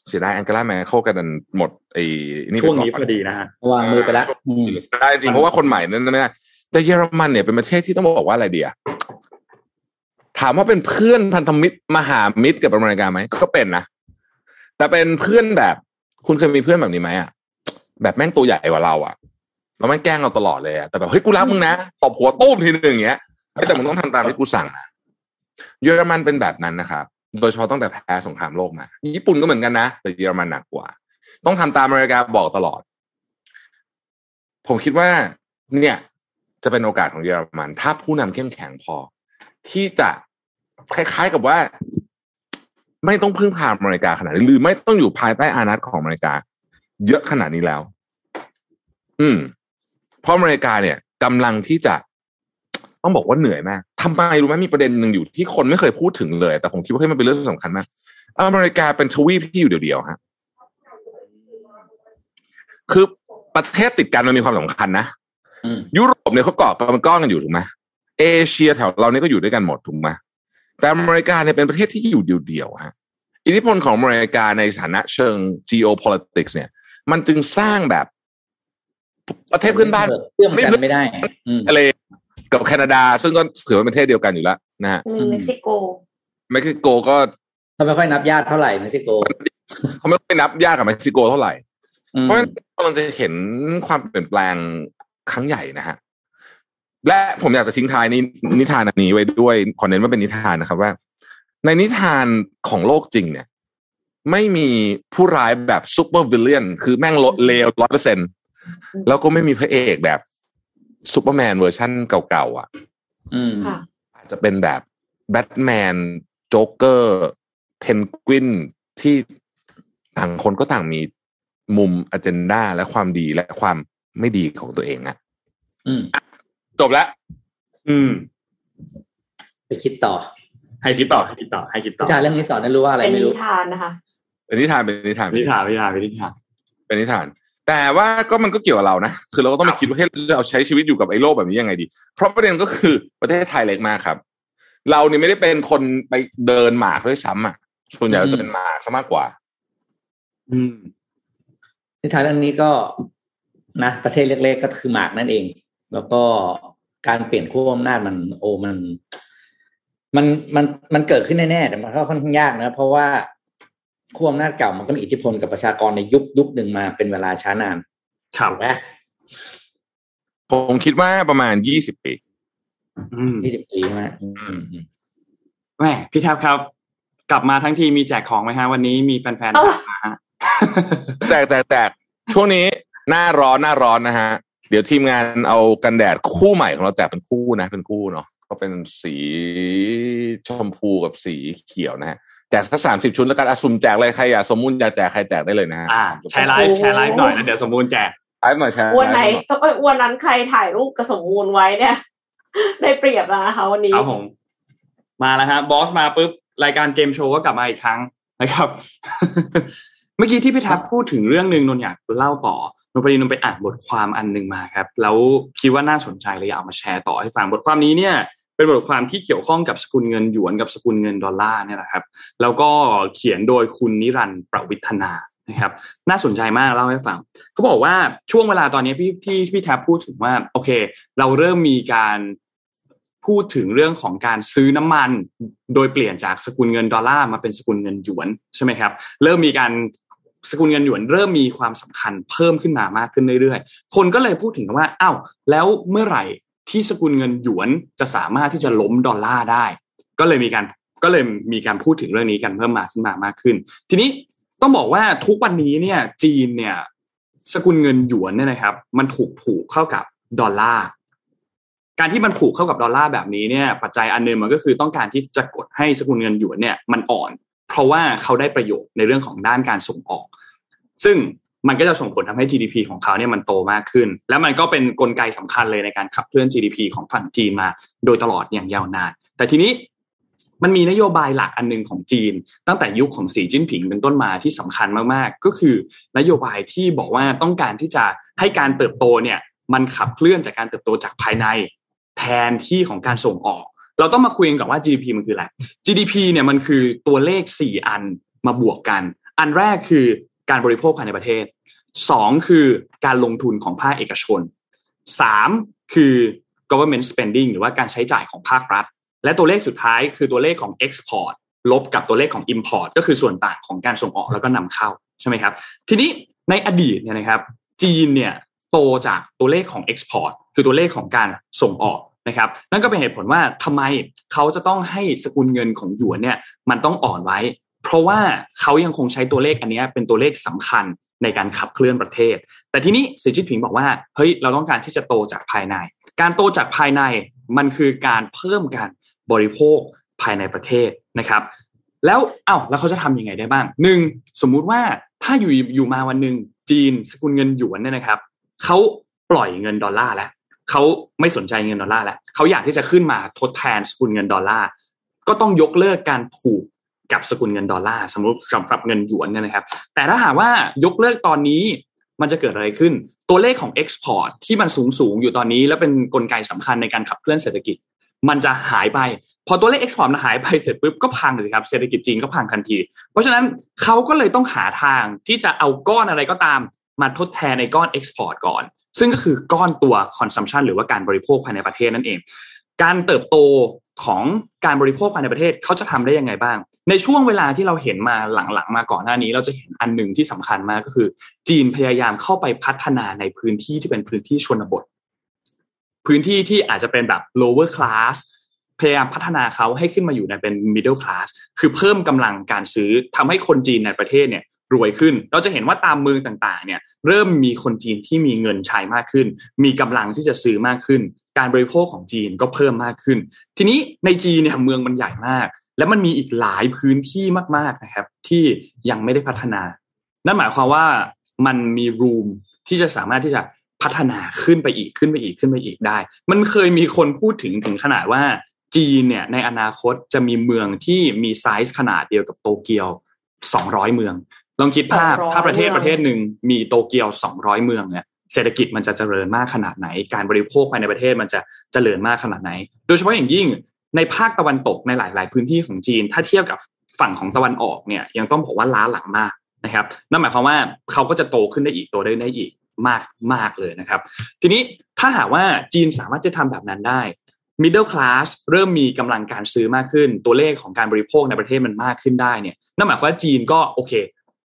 เสียดายแองเกลาแมร์เคิลกันหมดไอ้นี่ช่วงนี้พอดีนะฮะวางมือไปแล้วได้จริงเพราะว่าคนใหม่นั้นไม่ได้แต่เยอรมันเนี่ยเป็นประเทศที่ต้องบอกว่าอะไรดีอะถามว่าเป็นเพื่อนพันธมิตรมหามิตรกับอเมริกาไหมก็เป็นนะแต่เป็นเพื่อนแบบคุณเคยมีเพื่อนแบบนี้ไหมอะแบบแม่งตัวใหญ่กว่าเราอะเราแม่งแกล้งเราตลอดเลยอะแต่แบบเฮ้ยกูรักมึงนะตบหัวตุ้มทีนึงอย่างเงี้ยแต่มึงต้องทำตามที่กูสั่งนะเยอรมันเป็นแบบนั้นนะครับโดยเฉพาะตั้งแต่แพ้สงครามโลกมาญี่ปุ่นก็เหมือนกันนะแต่เยอรมันหนักกว่าต้องทำตามอเมริกาบอกตลอดผมคิดว่าเนี่ยจะเป็นโอกาสของเยอรมันถ้าผู้นำเข้มแข็งพอที่จะคล้ายๆกับว่าไม่ต้องพึ่งพาอเมริกาขนาดหรือไม่ต้องอยู่ภายใต้อานัตของอเมริกาเยอะขนาดนี้แล้วเพราะอเมริกาเนี่ยกำลังที่จะต้องบอกว่าเหนื่อยมากทำไมรู้ไหมมีประเด็นหนึ่งอยู่ที่คนไม่เคยพูดถึงเลยแต่ผมคิดว่ามันเป็นเรื่องสำคัญมากอเมริกาเป็นทวีปที่อยู่เดียวๆฮะคือประเทศติดกันมันมีความสำคัญนะยุโรปเนี่ยเขาเกาะเป็นก้อนกันอยู่ถูกไหมเอเชียแถวเรานี่ก็อยู่ด้วยกันหมดถูกไหมแต่อเมริกาเนี่ยเป็นประเทศที่อยู่เดียวๆฮะอิทธิพลของอเมริกาในฐานะเชิง geopolitics เนี่ยมันจึงสร้างแบบประเทศเพื่อนบ้านเชื่อมกันไม่ได้อะไรกับแคนาดาซึ่งก็ถือว่าเป็นประเทศเดียวกันอยู่แล้วนะฮะเม็กซิโกก็เขาไม่ค่อยนับญาติเท่าไหร่เม็กซิโกเขาไม่ค่อยนับญาติกับเม็กซิโกเท่าไหร่เพราะฉะนั้นเราจะเห็นความเปลี่ยนแปลงครั้งใหญ่นะฮะและผมอยากจะทิ้งท้ายนี้นิทานอันนี้ไว้ด้วยขอเน้นว่าเป็นนิทานนะครับว่าในนิทานของโลกจริงเนี่ยไม่มีผู้ร้ายแบบซุปเปอร์วิลเลียนคือแม่งเลว 100% แล้วก็ไม่มีพระเอกแบบซูเปอร์แมนเวอร์ชั่นเก่าๆอ่ะอาจจะเป็นแบบแบทแมนโจ๊กเกอร์เพนกวินที่ต่างคนก็ต่างมีมุมอเจนดาและความดีและความไม่ดีของตัวเองอ่ะจบแล้วไปคิดต่อให้คิดต่ออาจารย์เรื่องนี้สอนได้รู้ว่าอะไรไม่รู้เป็นนิทานนะคะเป็นนิทานแต่ว่าก็มันก็เกี่ยวกับเรานะคือเราก็ต้องไปคิดว่าเราใช้ชีวิตอยู่กับไอ้โลกแบบนี้ยังไงดีเพราะประเด็นก็คือประเทศไทยเล็กมากครับเราเนี่ยไม่ได้เป็นคนไปเดินหมากด้วยซ้ำอ่ะส่วนใหญ่เราจะเป็นหมากซะมากกว่านิทานเรื่องนี้ก็นะประเทศเล็กๆก็คือหมากนั่นเองแล้วก็การเปลี่ยนขั้วอำนาจมันเกิดขึ้นแน่ๆแต่มันก็ค่อนข้างยากนะเพราะว่าขั้วอำนาจเก่ามันก็มีอิทธิพลกับประชากรในยุคหนึ่งมาเป็นเวลาช้านานถูกไหมผมคิดว่าประมาณ20 ปี20 ปีใช่ไหมแม่พี่ทับครับกลับมาทั้งทีมีแจกของไหมฮะวันนี้มีแฟนๆมาฮะแจกช่วงนี้หน้าร้อนนะฮะเดี๋ยวทีมงานเอากันแดดคู่ใหม่ของเราแจกเป็นคู่นะเป็นคู่เนาะก็เป็นสีชมพูกับสีเขียวนะฮะแจกสัก30 ชุดแล้วกันสุ่มแจกเลยใครอยากสมมุติอยากแจกใครแจกได้เลยนะฮะใช้ไลฟ์หน่อยนะเดี๋ยวสมมุติแจกไลฟ์หน่อยครับวันไหนวันนั้นใครถ่ายรูปกับสมมุติไว้เนี่ยได้เปรียบนะคะวันนี้ครับผมมาแล้วฮะบอสมาปุ๊บรายการเกมโชว์ก็กลับมาอีกครั้งนะครับเมื่อกี้ที่พี่ทัพพูดถึงเรื่องนึงนนอยากเล่าต่อนนพอดีนนไปอ่านบทความอันนึงมาครับแล้วคิดว่าน่าสนใจเลยอยากเอามาแชร์ต่อให้ฟังบทความนี้เนี่ยเป็นบทความที่เกี่ยวข้องกับสกุลเงินหยวนกับสกุลเงินดอลลาร์เนี่ยแหละครับแล้วก็เขียนโดยคุณนิรันดร์ประวิทนา นะครับน่าสนใจมากเล่าให้ฟังเขาบอกว่าช่วงเวลาตอนนี้พี่แทบพูดถึงว่าโอเคเราเริ่มมีการพูดถึงเรื่องของการซื้อน้ำมันโดยเปลี่ยนจากสกุลเงินดอลลาร์มาเป็นสกุลเงินหยวนใช่ไหมครับเริ่มมีการสกุลเงินหยวนเริ่มมีความสำคัญเพิ่มขึ้นมากขึ้นเรื่อยๆคนก็เลยพูดถึงว่าอ้าวแล้วเมื่อไหร่ที่สกุลเงินหยวนจะสามารถที่จะล้มดอลลาร์ได้ก็เลยมีการพูดถึงเรื่องนี้กันเพิ่มมาขึ้นมากขึ้นทีนี้ต้องบอกว่าทุกวันนี้เนี่ยจีนเนี่ยสกุลเงินหยวนเนี่ยนะครับมันถูกผูกเข้ากับดอลลาร์การที่มันผูกเข้ากับดอลลาร์แบบนี้เนี่ยปัจจัยอันนึงมันก็คือต้องการที่จะกดให้สกุลเงินหยวนเนี่ยมันอ่อนเพราะว่าเขาได้ประโยชน์ในเรื่องของด้านการส่งออกซึ่งมันก็จะส่งผลทำให้ GDP ของเขาเนี่ยมันโตมากขึ้นแล้วมันก็เป็นกลไกสำคัญเลยในการขับเคลื่อน GDP ของฝั่งจีนมาโดยตลอดอย่างยาวนานแต่ทีนี้มันมีนโยบายหลักอันนึงของจีนตั้งแต่ยุคของสีจิ้นผิงเป็นต้นมาที่สำคัญมากๆก็คือนโยบายที่บอกว่าต้องการที่จะให้การเติบโตเนี่ยมันขับเคลื่อนจากการเติบโตจากภายในแทนที่ของการส่งออกเราต้องมาคุยกันว่า GDP มันคืออะไร GDP เนี่ยมันคือตัวเลข4อันมาบวกกันอันแรกคือการบริโภคภายในประเทศ2คือการลงทุนของภาคเอกชน3คือ government spending หรือว่าการใช้จ่ายของภาครัฐและตัวเลขสุดท้ายคือตัวเลขของ export ลบกับตัวเลขของ import ก็คือส่วนต่างของการส่งออกแล้วก็นำเข้าใช่ไหมครับทีนี้ในอดีตเนี่ยนะครับจีนเนี่ยโตจากตัวเลขของ export คือตัวเลขของการส่งออกนะครับนั่นก็เป็นเหตุผลว่าทำไมเขาจะต้องให้สกุลเงินของหยวนเนี่ยมันต้องอ่อนไว้เพราะว่าเขายังคงใช้ตัวเลขอันนี้เป็นตัวเลขสำคัญในการขับเคลื่อนประเทศแต่ทีนี้สีจิ้นผิงบอกว่าเฮ้ยเราต้องการที่จะโตจากภายในการโตจากภายในมันคือการเพิ่มการบริโภคภายในประเทศนะครับแล้วแล้วเขาจะทำยังไงได้บ้างหนึ่งสมมุติว่าถ้าอยู่มาวันนึงจีนสกุลเงินหยวนเนี่ยนะครับเขาปล่อยเงินดอลลาร์แล้วเขาไม่สนใจเงินดอลลาร์แล้วเขาอยากที่จะขึ้นมาทดแทนสกุลเงินดอลลาร์ก็ต้องยกเลิกการผูกกับสกุลเงินดอลลาร์สมมุติสำหรับเงินหยวนเนี่ยนะครับแต่ถ้าหากว่ายกเลิกตอนนี้มันจะเกิดอะไรขึ้นตัวเลขของ export ที่มันสูงอยู่ตอนนี้แล้วเป็นกลไกสำคัญในการขับเคลื่อนเศรษฐกิจมันจะหายไปพอตัวเลข export มันหายไปเสร็จปุ๊บก็พังเลยครับเศรษฐกิจจีนก็พังทันทีเพราะฉะนั้นเขาก็เลยต้องหาทางที่จะเอาก้อนอะไรก็ตามมาทดแทนในก้อน export ก่อนซึ่งก็คือก้อนตัว consumption หรือว่าการบริโภคภายในประเทศนั่นเองการเติบโตของการบริโภคภายในประเทศเขาจะทำได้ยังไงบ้างในช่วงเวลาที่เราเห็นมาหลังๆมาก่อนหน้านี้เราจะเห็นอันหนึ่งที่สำคัญมากก็คือจีนพยายามเข้าไปพัฒนาในพื้นที่ที่เป็นพื้นที่ชนบทพื้นที่ที่อาจจะเป็นแบบ lower class พยายามพัฒนาเขาให้ขึ้นมาอยู่ในเป็น middle class คือเพิ่มกำลังการซื้อทำให้คนจีนในประเทศเนี่ยรวยขึ้นเราจะเห็นว่าตามเมืองต่างๆเนี่ยเริ่มมีคนจีนที่มีเงินใช้มากขึ้นมีกำลังที่จะซื้อมากขึ้นการบริโภคของจีนก็เพิ่มมากขึ้นทีนี้ในจีนเนี่ยเมืองมันใหญ่มากและมันมีอีกหลายพื้นที่มากๆนะครับที่ยังไม่ได้พัฒนานั่นหมายความว่ามันมีรูมที่จะสามารถที่จะพัฒนาขึ้นไปอีกได้มันเคยมีคนพูดถึงขนาดว่าจีนเนี่ยในอนาคตจะมีเมืองที่มีไซส์ขนาดเดียวกับโตเกียว200เมืองลองคิดภาพถ้าประเทศหนึ่งมีโตเกียว200เมืองเนี่ยเศรษฐกิจมันจะเจริญมากขนาดไหนการบริโภคภายในประเทศมันจะเจริญมากขนาดไหนโดยเฉพาะอย่างยิ่งในภาคตะวันตกในหลายๆพื้นที่ของจีนถ้าเทียบกับฝั่งของตะวันออกเนี่ยยังต้องบอกว่าล้าหลังมากนะครับนั่นหมายความว่าเขาก็จะโตขึ้นได้อีกมากเลยนะครับทีนี้ถ้าหากว่าจีนสามารถจะทำแบบนั้นได้ middle class เริ่มมีกำลังการซื้อมากขึ้นตัวเลขของการบริโภคในประเทศมันมากขึ้นได้เนี่ยนั่นหมายความว่าจีนก็โอเค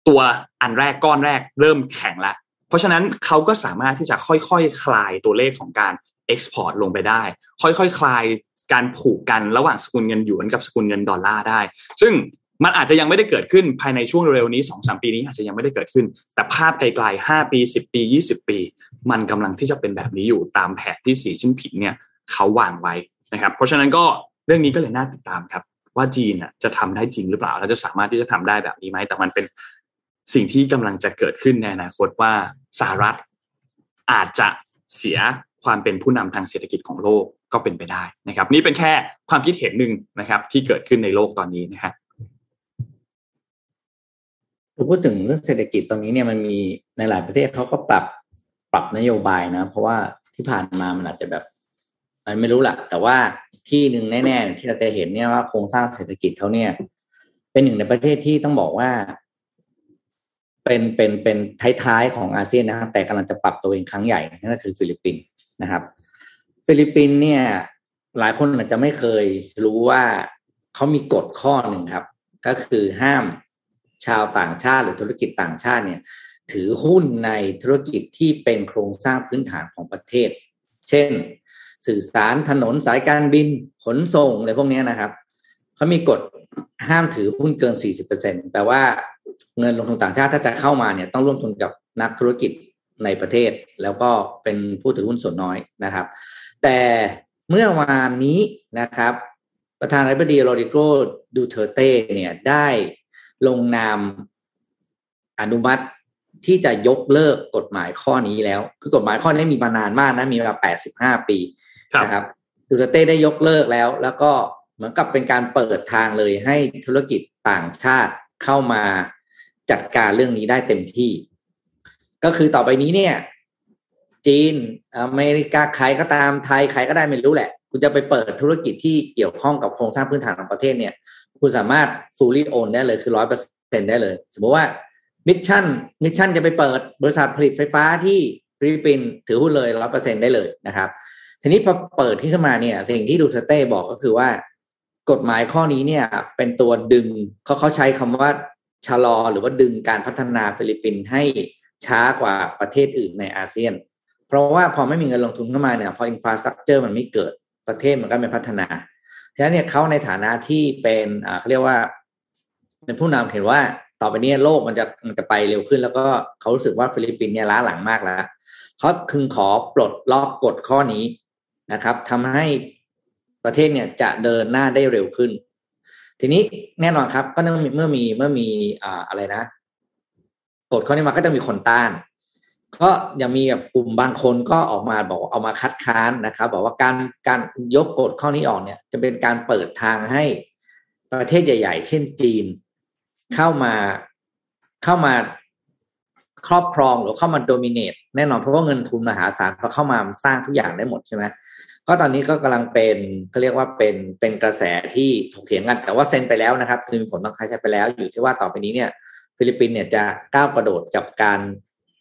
ตัวอันแรกก้อนแรกเริ่มแข็งแล้วเพราะฉะนั้นเขาก็สามารถที่จะค่อยๆ คลายตัวเลขของการ export ลงไปได้ค่อยๆ คลายการผูกกันระหว่างสกุลเงินหยวนกับสกุลเงินดอลลาร์ได้ซึ่งมันอาจจะยังไม่ได้เกิดขึ้นภายในช่วงเร็วๆนี้ 2-3 ปีนี้อาจจะยังไม่ได้เกิดขึ้นแต่ภาพไกลๆ5ปี10ปี20ปีมันกำลังที่จะเป็นแบบนี้อยู่ตามแผนที่สีจิ้นผิงเนี่ยเขาวางไว้นะครับเพราะฉะนั้นก็เรื่องนี้ก็เลยน่าติดตามครับว่าจีนน่ะจะทำได้จริงหรือเปล่าแล้วจะสามารถที่จะทำได้แบบนี้ไหมแต่มันเป็นสิ่งที่กำลังจะเกิดขึ้นในอนาคตว่าสหรัฐอาจจะเสียความเป็นผู้นำทางเศรษฐกิจของโลกก็เป็นไปได้นะครับนี่เป็นแค่ความคิดเห็นหนึ่งนะครับที่เกิดขึ้นในโลกตอนนี้นะฮะพูดถึงเรื่องเศรษฐกิจตอนนี้เนี่ยมันมีในหลายประเทศเขาก็ปรับนโยบายนะเพราะว่าที่ผ่านมามันอาจจะแบบมันไม่รู้แหละแต่ว่าที่หนึ่งแน่ๆที่เราจะเห็นเนี่ยว่าโครงสร้างเศรษฐกิจเขาเนี่ยเป็นหนึ่งในประเทศที่ต้องบอกว่า เป็นท้ายๆของอาเซียนนะครับแต่กำลังจะปรับตัวเองครั้งใหญ่นั่นก็คือฟิลิปปินส์นะครับฟิลิปปินส์เนี่ยหลายคนอาจจะไม่เคยรู้ว่าเขามีกฎข้อหนึ่งครับก็คือห้ามชาวต่างชาติหรือธุรกิจต่างชาติเนี่ยถือหุ้นในธุรกิจที่เป็นโครงสร้างพื้นฐานของประเทศเช่นสื่อสารถนนสายการบินขนส่งอะไรพวกนี้นะครับเขามีกฎห้ามถือหุ้นเกิน 40% แปลว่าเงินลงทุนต่างชาติถ้าจะเข้ามาเนี่ยต้องร่วมทุนกับนักธุรกิจในประเทศแล้วก็เป็นผู้ถือหุ้นส่วนน้อยนะครับแต่เมื่อวานนี้นะครับประธานาธิบดีโรดริโกดูเตอร์เต้เนี่ยได้ลงนามอนุมัติที่จะยกเลิกกฎหมายข้อนี้แล้วคือกฎหมายข้อนี้มีมานานมากนะมีมา85 ปีนะครับดูเตอร์เต้ได้ยกเลิกแล้วแล้วก็เหมือนกับเป็นการเปิดทางเลยให้ธุรกิจต่างชาติเข้ามาจัดการเรื่องนี้ได้เต็มที่ก็คือต่อไปนี้เนี่ยจีนอเมริกาใครก็ตามไทยใครก็ได้ไม่รู้แหละคุณจะไปเปิดธุรกิจที่เกี่ยวข้องกับโครงสร้างพื้นฐานของประเทศเนี่ยคุณสามารถ fully own ได้เลยคือ 100% ได้เลยสมมติว่ามิชชั่นจะไปเปิดบริษัทผลิตไฟฟ้าที่ฟิลิปปินส์ถือหุ้นเลย 100% ได้เลยนะครับทีนี้พอเปิดที่ขึ้นมาเนี่ยสิ่งที่ดูเตอร์เต้บอกก็คือว่ากฎหมายข้อนี้เนี่ยเป็นตัวดึงเขาใช้คำว่าชะลอหรือว่าดึงการพัฒนาฟิลิปปินส์ให้ช้ากว่าประเทศอื่นในอาเซียนเพราะว่าพอไม่มีเงินลงทุนเข้ามาเนี่ยพออินฟราสตรัคเจอร์มันไม่เกิดประเทศมันก็ไม่พัฒนาฉะนั้นเนี่ยเขาในฐานะที่เป็นเขาเรียกว่าเป็นผู้นำเห็นว่าต่อไปนี้โลกมันจะไปเร็วขึ้นแล้วก็เขารู้สึกว่าฟิลิปปินส์เนี่ยล้าหลังมากแล้วเขาคึงขอปลดล็อกกฎข้อนี้นะครับทำให้ประเทศเนี่ยจะเดินหน้าได้เร็วขึ้นทีนี้แน่นอนครับก็เมื่อมีอะไรนะกฎข้อนี้มาก็จะมีคนต้านก็ยังมีกลุ่มบางคนก็ออกมาบอกเอามาคัดค้านนะครับบอกว่าการยกกฎข้อนี้ออกเนี่ยจะเป็นการเปิดทางให้ประเทศใหญ่ๆเช่นจีนเข้ามาครอบครองหรือเข้ามาโดมิเนตแน่นอนเพราะว่าเงินทุนมหาศาลพอเข้ามาสร้างทุกอย่างได้หมดใช่ไหมก็ตอนนี้ก็กำลังเป็นเขาเรียกว่าเป็นกระแสที่ถกเถียงกันแต่ว่าเซ็นไปแล้วนะครับคือมีผลบังคับใช้ไปแล้วอยู่ที่ว่าต่อไปนี้เนี่ยฟิลิปปินส์เนี่ยจะก้าวกระโดดกับการ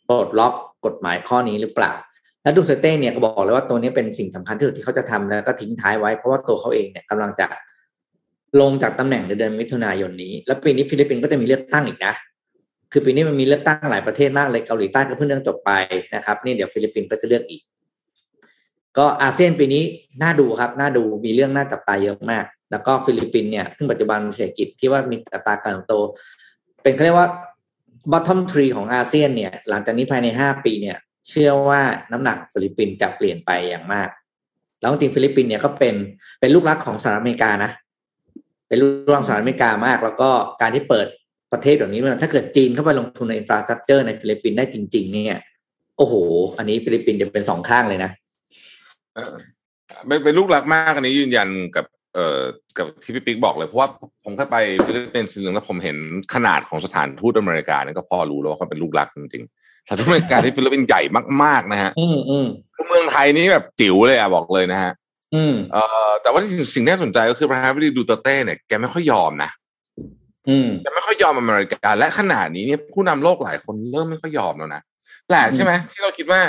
ปลดล็อกกฎหมายข้อนี้หรือเปล่าและดูเตเต้เนี่ยก็บอกเลยว่าตัวนี้เป็นสิ่งสำคัญที่สุดที่เขาจะทำแล้วก็ทิ้งท้ายไว้เพราะว่าตัวเขาเองเนี่ยกำลังจะลงจากตำแหน่งในเดือนมิถุนายนนี้และปีนี้ฟิลิปปินส์ก็จะมีเลือกตั้งอีกนะคือปีนี้มันมีเลือกตั้งหลายประเทศมากเลยเกาหลีใต้ก็เพิ่งเลือกจบไปนะครับนี่เดี๋ยวฟิลิปปินส์ก็จะเลือกอีกก็อาเซียนปีนี้น่าดูครับน่าดูมีเรื่องน่าจับตาเยอะมากแล้วก็ฟิลิปปินส์เนี่ยซึ่งปัจจุบันเศรษฐกิจที่ว่ามีอัตราการเติบโตเป็นเขาเรียกว่า bottom 3 ของอาเซียนเนี่ยหลังจากนี้ภายใน5 ปีเนี่ยเชื่อว่าน้ำหนักฟิลิปปินส์จะเปลี่ยนไปอย่างมากแล้วจริงฟิลิปปินส์เนี่ยก็เป็นลูกรักของสหรัฐอเมริกานะเป็นลูกรักสหรัฐอเมริกามากแล้วก็การที่เปิดประเทศแบบนี้ถ้าเกิดจีนเข้าไปลงทุนใน infrastructure ในฟิลิปปินส์ได้จริงๆเนี่ยโอ้โหอันนี้ฟิลิปปินส์จะเป็นสองข้างเลยนะเป็นลูกหลักมากอันนี้ยืนยันกับที่พี่ปิ๊กบอกเลยเพราะว่าผมเคยไปฟิลิปปินส์นึงแล้วผมเห็นขนาดของสถานทูตอเมริกาเนี่ยก็พอรู้แล้วว่าเขาเป็นลูกหลักจริงๆสถานทูตอเมริกาที่ฟิลิปปินส์ใหญ่มากๆนะฮะเมืองไทยนี่แบบจิ๋วเลยอ่ะบอกเลยนะฮะแต่ว่าสิ่งที่น่าสนใจก็คือประธานาธิบดีดูเตอร์เต้เนี่ยแกไม่ค่อยยอมนะแกไม่ค่อยยอมอเมริกาและขนาดนี้เนี่ยผู้นำโลกหลายคนเริ่มไม่ค่อยยอมแล้วนะแหละใช่ไหมที่เราคิดว่า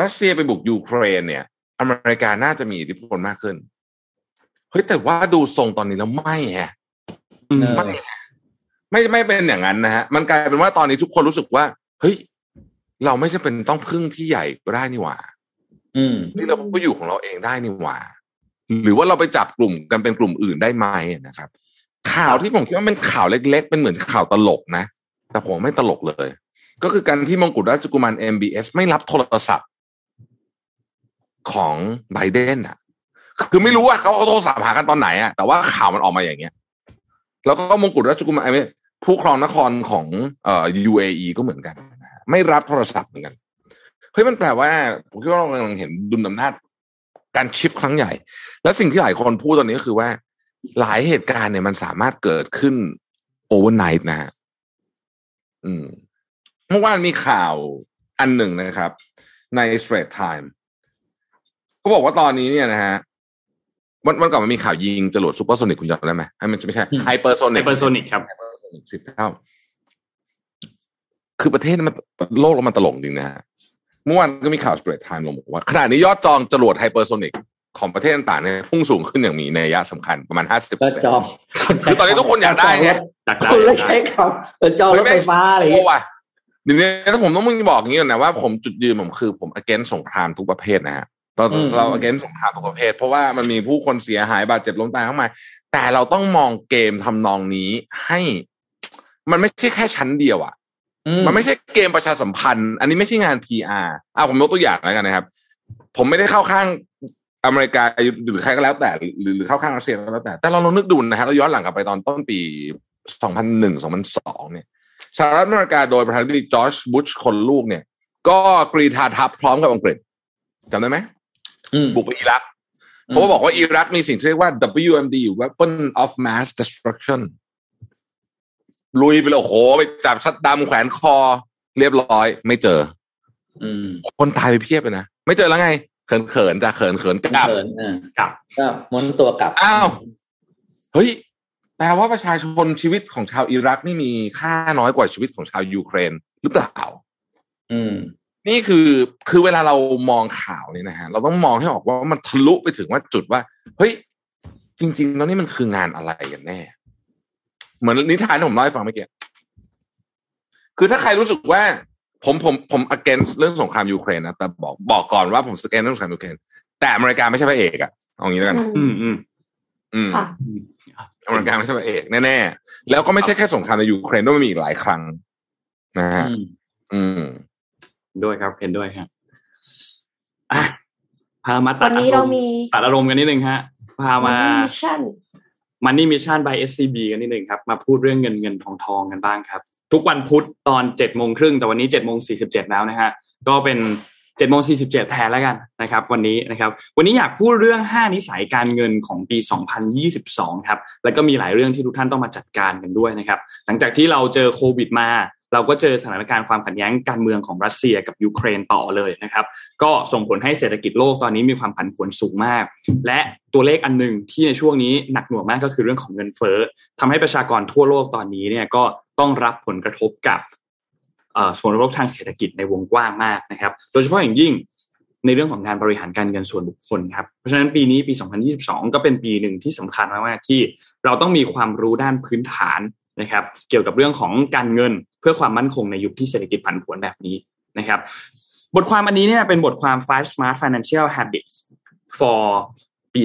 รัสเซียไปบุกยูเครนเนี่ยอเมริกาน่าจะมีอิทธิพลมากขึ้นเฮ้ยแต่ว่าดูทรงตอนนี้แล้วไม่เป็นอย่างนั้นนะฮะมันกลายเป็นว่าตอนนี้ทุกคนรู้สึกว่าเฮ้ยเราไม่จำเป็นต้องพึ่งพี่ใหญ่ก็ได้นี่หว่านี่เราก็อยู่ของเราเองได้นี่หว่าหรือว่าเราไปจับกลุ่มกันเป็นกลุ่มอื่นได้ไหมนะครับข่าวที่ผมคิดว่าเป็นข่าวเล็กๆเป็นเหมือนข่าวตลกนะแต่ผมไม่ตลกเลยก็คือการที่มงกุฎราชกุมาร MBS ไม่รับโทรศัพท์ของไบเดนอ่ะคือไม่รู้ว่าเขาโทรศัพท์หากันตอนไหนอ่ะแต่ว่าข่าวมันออกมาอย่างเงี้ยแล้วก็มงกุฎราชกุมารผู้ครองนครของUAE ก็เหมือนกันไม่รับโทรศัพท์เหมือนกันเฮ้ยมันแปลว่าผมคิดว่าเรากำลังเห็นดุลอำนาจการชิฟครั้งใหญ่และสิ่งที่หลายคนพูดตอนนี้ก็คือว่าหลายเหตุการณ์เนี่ยมันสามารถเกิดขึ้นโอเวอร์ไนท์นะฮะเมื่อวานมีข่าวอันหนึ่งนะครับใน Straits Timesเขาบอกว่าตอนนี้เนี่ยนะฮะวันก่อนมันมีข่าวยิงจรวดซูเปอร์โซนิกคุณจำได้ไหมไม่ใช่ไฮเปอร์โซนิกครับ10 เท่า คือประเทศมันโลกมันตลกจริงนะฮะเมื่อวานก็มีข่าว Straits Times ลงบอกว่าขณะนี้ยอดจองจรวดไฮเปอร์โซนิกของประเทศต่างๆเนี่ยพุ่งสูงขึ้นอย่างมีนัยยะสำคัญประมาณ 50% คือตอนนี้ทุกคนอยากได้ไงคนเลยใช้คำจองรถไฟฟ้าอะไรอย่างเงี้ยเดี๋ยวนี้ถ้าผมต้องมึงบอกอย่างนี้ก่อนนะว่าผมจุดยืนผมคือผม against สงครามทุกประเภทนะฮะเรา against สงครามทุกประเภทเพราะว่ามันมีผู้คนเสียหายบาดเจ็บล้มตายเข้ามาแต่เราต้องมองเกมทำนองนี้ให้มันไม่ใช่แค่ชั้นเดียวอ่ะมันไม่ใช่เกมประชาสัมพันธ์อันนี้ไม่ใช่งาน PR ผมยกตัวอย่างแล้วกันนะครับผมไม่ได้เข้าข้างอเมริกาหรือใครก็แล้วแต่หรือเข้าข้างรัสเซียก็แล้วแต่เราลองนึกดูนะฮะเราย้อนหลังกลับไปตอนต้นปี 2001 2002 เนี่ยสหรัฐอเมริกาโดยประธานาธิบดีจอร์จบุชคนลูกเนี่ยก็กรีธาทัพพร้อมกับอังกฤษจำได้ไหมบุกไปอิรักเขาบอกว่าอิรักมีสิ่งที่เรียกว่า WMD Weapon of Mass Destruction ลุยไปแล้วโอ้โหไปจับซัดดำแขวนคอเรียบร้อยไม่เจอคนตายไปเพียบเลยนะไม่เจอแล้วไงเขินๆจะเขินกลับก็ม้วนตัวกลับอ้าวเฮ้ยแปลว่าประชาชนชีวิตของชาวอิรักนี่มีค่าน้อยกว่าชีวิตของชาวยูเครนหรือเปล่านี่คือเวลาเรามองข่าวนี่นะฮะเราต้องมองให้ออกว่ามันทะลุไปถึงว่าจุดว่าเฮ้ยจริงๆแล้วนี่มันคืองานอะไรกันแน่เหมือนนิทานที่ผมเล่าให้ฟังเมื่อกี้คือถ้าใครรู้สึกว่าผม against เรื่องสงครามยูเครนนะแต่บอกก่อนว่าผม against เรื่องสงครามยูเครนแต่อเมริกาไม่ใช่พระเอกอ่ะเอางี้แล้วกันอเมริกาไม่ใช่พระเอกแน่ๆแล้วก็ไม่ใช่แค่สงครามในยูเครนด้วยมันมีอีกหลายครั้งนะฮะด้วยครับเห็นด้วยครับพามาตัดอารมณ์กันนิดนึงฮะพามา Money Mission by SCB กันนิดนึงครับมาพูดเรื่องเงินทองกันบ้างครับทุกวันพุธตอน 7:30 น.แต่วันนี้ 7:47 น.แล้วนะฮะก็เป็น 7:47 แทนแล้วกันนะครับวันนี้นะครับวันนี้อยากพูดเรื่อง5นิสัยการเงินของปี2022ครับแล้วก็มีหลายเรื่องที่ทุกท่านต้องมาจัดการกันด้วยนะครับหลังจากที่เราเจอโควิดมาเราก็เจอสถานการณ์ความขัดแย้งการเมืองของรัสเซียกับยูเครนต่อเลยนะครับก็ส่งผลให้เศรษฐกิจโลกตอนนี้มีความผันผวนสูงมากและตัวเลขอันนึงที่ในช่วงนี้หนักหน่วงมากก็คือเรื่องของเงินเฟ้อทำให้ประชากรทั่วโลกตอนนี้เนี่ยก็ต้องรับผลกระทบกับผลกระทบทางเศรษฐกิจในวงกว้างมากนะครับโดยเฉพาะอย่างยิ่งในเรื่องของการบริหารการเงินส่วนบุคคลครับเพราะฉะนั้นปีนี้ปี2022ก็เป็นปีนึงที่สำคัญมากๆที่เราต้องมีความรู้ด้านพื้นฐานนะครับเกี่ยวกับเรื่องของการเงินเพื่อความมั่นคงในยุคที่เศรษฐกิจผันผวนแบบนี้นะครับบทความอันนี้เนี่ยเป็นบทความ Five Smart Financial Habits for ปี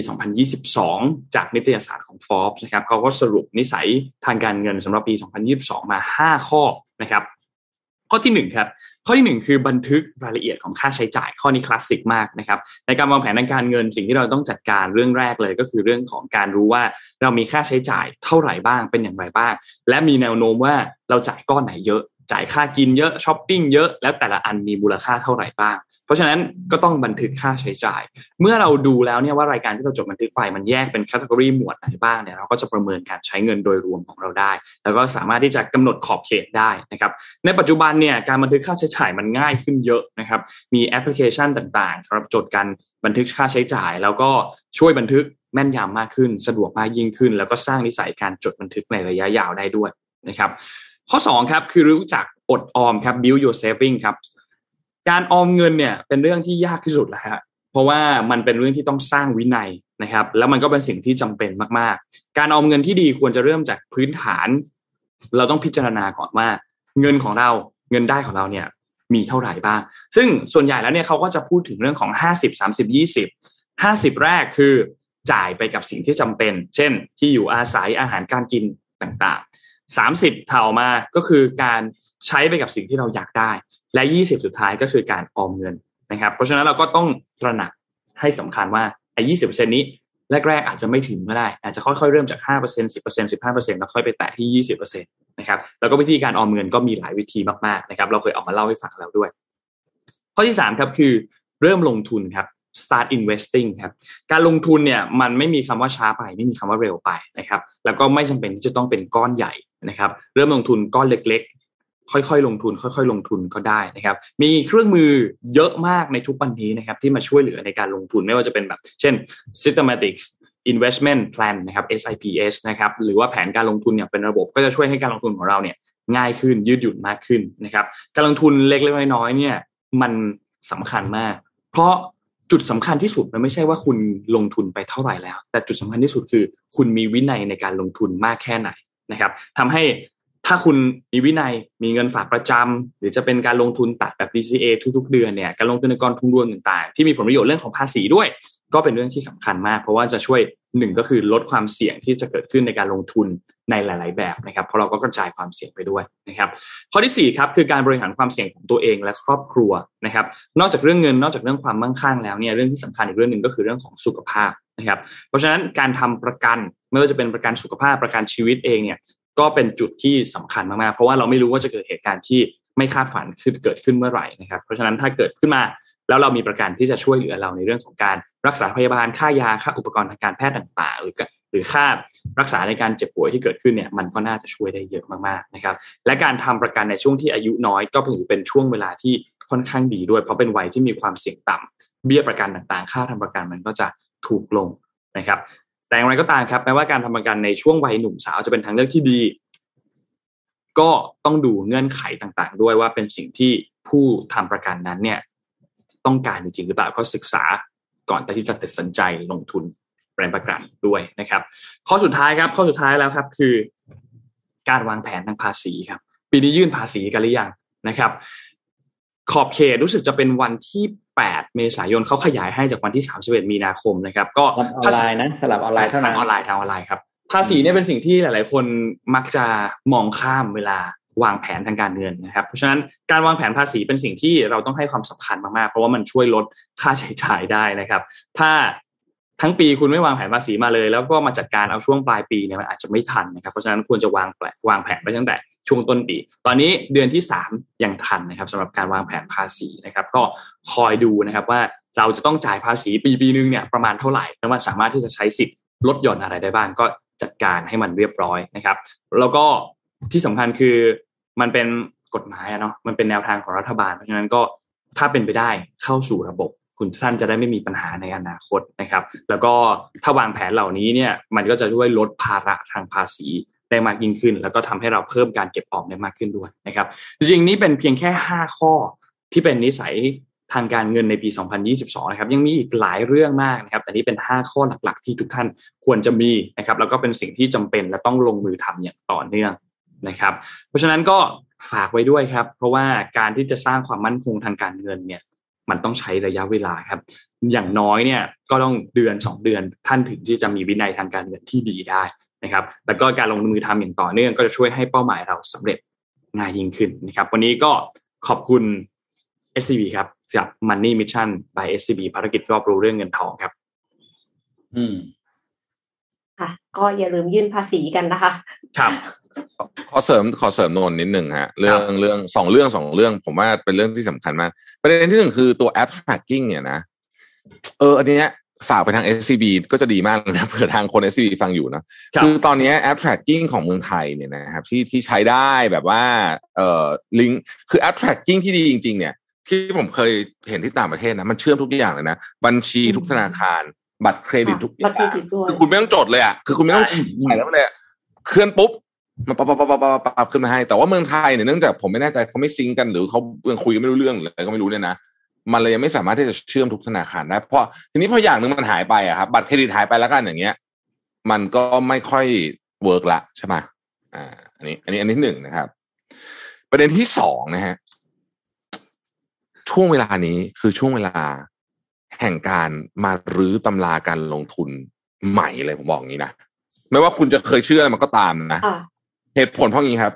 2022จากนิตยสารของ Forbes นะครับเขาก็สรุปนิสัยทางการเงินสำหรับปี2022มา5ข้อนะครับข้อที่1ครับข้อที่1คือบันทึกรายละเอียดของค่าใช้จ่ายข้อนี้คลาสสิกมากนะครับในการวางแผนทางการเงินสิ่งที่เราต้องจัดการเรื่องแรกเลยก็คือเรื่องของการรู้ว่าเรามีค่าใช้จ่ายเท่าไหร่บ้างเป็นอย่างไรบ้างและมีแนวโน้มว่าเราจ่ายก้อนไหนเยอะจ่ายค่ากินเยอะช้อปปิ้งเยอะแล้วแต่ละอันมีมูลค่าเท่าไหร่บ้างเพราะฉะนั้นก็ต้องบันทึกค่าใช้จ่ายเมื่อเราดูแล้วเนี่ยว่ารายการที่เราจดบันทึกไปมันแยกเป็นแคตตากรีหมวดไหนบ้างเนี่ยเราก็จะประเมินการใช้เงินโดยรวมของเราได้แล้วก็สามารถที่จะกำหนดขอบเขตได้นะครับในปัจจุบันเนี่ยการบันทึกค่าใช้จ่ายมันง่ายขึ้นเยอะนะครับมีแอปพลิเคชันต่างๆสำหรับจดการบันทึกค่าใช้จ่ายแล้วก็ช่วยบันทึกแม่นยำมากขึ้นสะดวกมากยิ่งขึ้นแล้วก็สร้างนิสัยการจดบันทึกในระยะยาวได้ด้วยนะครับข้อ2ครับคือรู้จักอดออมครับ build your saving ครับการออมเงินเนี่ยเป็นเรื่องที่ยากที่สุดแหละฮะเพราะว่ามันเป็นเรื่องที่ต้องสร้างวินัยนะครับแล้วมันก็เป็นสิ่งที่จำเป็นมากๆการออมเงินที่ดีควรจะเริ่มจากพื้นฐานเราต้องพิจารณาก่อนว่าเงินของเราเงินได้ของเราเนี่ยมีเท่าไหร่บ้างซึ่งส่วนใหญ่แล้วเนี่ยเขาก็จะพูดถึงเรื่องของ50 30 20 50แรกคือจ่ายไปกับสิ่งที่จำเป็นเช่นที่อยู่อาศัยอาหารการกินต่างๆ30เท่ามาก็คือการใช้ไปกับสิ่งที่เราอยากได้และ20สุดท้ายก็คือการออมเงินนะครับเพราะฉะนั้นเราก็ต้องตระหนักให้สำคัญว่าไอ้ 20% นี้แรกๆอาจจะไม่ถึงก็ได้อาจจะค่อยๆเริ่มจาก 5% 10% 15% แล้วค่อยไปแตะที่ 20% นะครับแล้วก็วิธีการออมเงินก็มีหลายวิธีมากๆนะครับเราเคยออกมาเล่าให้ฟังแล้วด้วยข้อที่3ครับคือเริ่มลงทุนครับ start investing ครับการลงทุนเนี่ยมันไม่มีคำว่าช้าไปไม่มีคำว่าเร็วไปนะครับแล้วก็ไม่จำเป็นที่จะต้องเป็นก้อนใหญ่นะครับเริ่มลงทุนก้อนเล็กค่อยๆลงทุนค่อยๆลงทุนก็ได้นะครับมีเครื่องมือเยอะมากในทุกวันนี้นะครับที่มาช่วยเหลือในการลงทุนไม่ว่าจะเป็นแบบเช่น systematic investment plan นะครับ SIPS นะครับหรือว่าแผนการลงทุนอย่างเป็นระบบก็จะช่วยให้การลงทุนของเราเนี่ย ง่ายขึ้นยืดหยุ่นมากขึ้นนะครับการลงทุนเล็กๆน้อยๆเนี่ยมันสำคัญมากเพราะจุดสำคัญที่สุดมันไม่ใช่ว่าคุณลงทุนไปเท่าไหร่แล้วแต่จุดสำคัญที่สุดคือคุณมีวินัยในการลงทุนมากแค่ไหนนะครับทำให้ถ้าคุณมีวินัยมีเงินฝากประจำหรือจะเป็นการลงทุนตัดแบบ DCA ทุกๆเดือนเนี่ยการลงทุนในกองทุนรวมต่างๆที่มีผลประโยชน์เรื่องของภาษีด้วยก็เป็นเรื่องที่สำคัญมากเพราะว่าจะช่วยหนึ่งก็คือลดความเสี่ยงที่จะเกิดขึ้นในการลงทุนในหลายๆแบบนะครับเพราะเราก็กระจายความเสี่ยงไปด้วยนะครับข้อที่4ครับคือการบริหารความเสี่ยงของตัวเองและครอบครัวนะครับนอกจากเรื่องเงินนอกจากเรื่องความมั่งคั่งแล้วเนี่ยเรื่องที่สำคัญอีกเรื่องนึงก็คือเรื่องของสุขภาพนะครับเพราะฉะนั้นการทำประกันไม่ว่าจะเป็นประกันสุขภาพประกันชีวิตเองเนี่ยก็เป็นจุดที่สำคัญมากๆเพราะว่าเราไม่รู้ว่าจะเกิดเหตุการณ์ที่ไม่คาดฝันคือเกิดขึ้นเมื่อไหร่นะครับเพราะฉะนั้นถ้าเกิดขึ้นมาแล้วเรามีประกันที่จะช่วยเหลือเราในเรื่องของการรักษาพยาบาลค่ายาค่าอุปกรณ์ทางการแพทย์ต่างๆหรือค่ารักษาในการเจ็บป่วยที่เกิดขึ้นเนี่ยมันก็น่าจะช่วยได้เยอะมากๆนะครับและการทำประกันในช่วงที่อายุน้อยก็เป็นช่วงเวลาที่ค่อนข้างดีด้วยเพราะเป็นวัยที่มีความเสี่ยงต่ำเบี้ยประกันต่างๆค่าทำประกันมันก็จะถูกลงนะครับแต่อย่างไรก็ตามครับแม้ว่าการทำประกันในช่วงวัยหนุ่มสาวจะเป็นทางเลือกที่ดีก็ต้องดูเงื่อนไขต่างๆด้วยว่าเป็นสิ่งที่ผู้ทำประกันนั้นเนี่ยต้องการจริงๆหรือเปล่าก็ศึกษาก่อนที่จะตัดสินใจลงทุนเป็นประกันด้วยนะครับข้อสุดท้ายแล้วครับคือการวางแผนทางภาษีครับปีนี้ยื่นภาษีกันหรือยังนะครับขอบเขตรู้สึกจะเป็นวันที่8เมษายนเขาขยายให้จากวันที่31มีนาคมนะครับก็ออนไลน์นะสำหรับออนไลน์เท่านั้นออนไลน์ครับภาษีเนี่ยเป็นสิ่งที่หลายๆคนมักจะมองข้ามเวลาวางแผนทางการเงินนะครับเพราะฉะนั้นการวางแผนภาษีเป็นสิ่งที่เราต้องให้ความสำคัญมากๆเพราะว่ามันช่วยลดค่าใช้จ่ายได้นะครับถ้าทั้งปีคุณไม่วางแผนภาษีมาเลยแล้วก็มาจัดการเอาช่วงปลายปีเนี่ยมันอาจจะไม่ทันนะครับเพราะฉะนั้นควรจะวางแผนไปตั้งแต่ช่วงต้นปีตอนนี้เดือนที่3ยังทันนะครับสำหรับการวางแผนภาษีนะครับก็คอยดูนะครับว่าเราจะต้องจ่ายภาษีปีนึงเนี่ยประมาณเท่าไหร่แล้วมันสามารถที่จะใช้สิทธิ์ลดหย่อนอะไรได้บ้างก็จัดการให้มันเรียบร้อยนะครับแล้วก็ที่สำคัญคือมันเป็นกฎหมายเนาะมันเป็นแนวทางของรัฐบาลเพราะฉะนั้นก็ถ้าเป็นไปได้เข้าสู่ระบบคุณท่านจะได้ไม่มีปัญหาในอนาคตนะครับแล้วก็ถ้าวางแผนเหล่านี้เนี่ยมันก็จะช่วยลดภาระทางภาษีได้มากยิ่งขึ้นแล้วก็ทำให้เราเพิ่มการเก็บออมได้มากขึ้นด้วยนะครับจริงๆนี้เป็นเพียงแค่5ข้อที่เป็นนิสัยทางการเงินในปี2022นะครับยังมีอีกหลายเรื่องมากนะครับแต่นี่เป็น5ข้อหลักๆที่ทุกท่านควรจะมีนะครับแล้วก็เป็นสิ่งที่จำเป็นและต้องลงมือทำอย่างต่อเนื่องนะครับเพราะฉะนั้นก็ฝากไว้ด้วยครับเพราะว่าการที่จะสร้างความมั่นคงทางการเงินเนี่ยมันต้องใช้ระยะเวลาครับอย่างน้อยเนี่ยก็ต้องเดือน2เดือนท่านถึงที่จะมีวินัยทางการเงินที่ดีได้นะครับแล้วก็การลงมือทำอย่างต่อเนื่องก็จะช่วยให้เป้าหมายเราสำเร็จง่ายยิ่งขึ้นนะครับวันนี้ก็ขอบคุณ SCB ครับจาก Money Mission by SCB ภารกิจรอบรู้เรื่องเงินทองครับค่ะก็อย่าลืมยื่นภาษีกันนะคะครับขอเสริมโนนนิดนึงฮะเรื่อง2เรื่องผมว่าเป็นเรื่องที่สำคัญมากประเด็นที่1คือตัวแอป tracking เนี่ยนะอันนี้ฝากไปทาง SCB ก็จะดีมากนะเผื่อทางคน SCB ฟังอยู่นะคือตอนนี้แอป tracking ของเมืองไทยเนี่ยนะครับที่ใช้ได้แบบว่าลิงก์คือแอป tracking ที่ดีจริงๆเนี่ยที่ผมเคยเห็นที่ต่างประเทศนะมันเชื่อมทุกอย่างเลยนะบัญชีทุกธนาคารบัตรเครดิตทุกอย่างคือคุณไม่ต้องจดเลยอ่ะคือคุณไม่ต้องใส่แล้วเลยเคลื่อนปุ๊บมันปรับขึ้นมาให้แต่ว่าเมืองไทยเนี่ยเนื่องจากผมไม่แน่ใจเขาไม่ซิงกันหรือเขายังคุยไม่รู้เรื่องหรืออะไรก็ไม่รู้เนี่ยนะมันเลยยังไม่สามารถที่จะเชื่อมทุกธนาคารได้เพราะทีนี้พออย่างนึงมันหายไปอะครับบัตรเครดิตหายไปแล้วกันอย่างเงี้ยมันก็ไม่ค่อยเวิร์กละใช่ไหมอันนี้หนึ่งนะครับประเด็นที่2นะฮะช่วงเวลานี้คือช่วงเวลาแห่งการมารื้อตำราการลงทุนใหม่เลยผมบอกอย่างนี้นะไม่ว่าคุณจะเคยเชื่ออะไรมันก็ตามนะเหตุผลเพราะงี้ครับ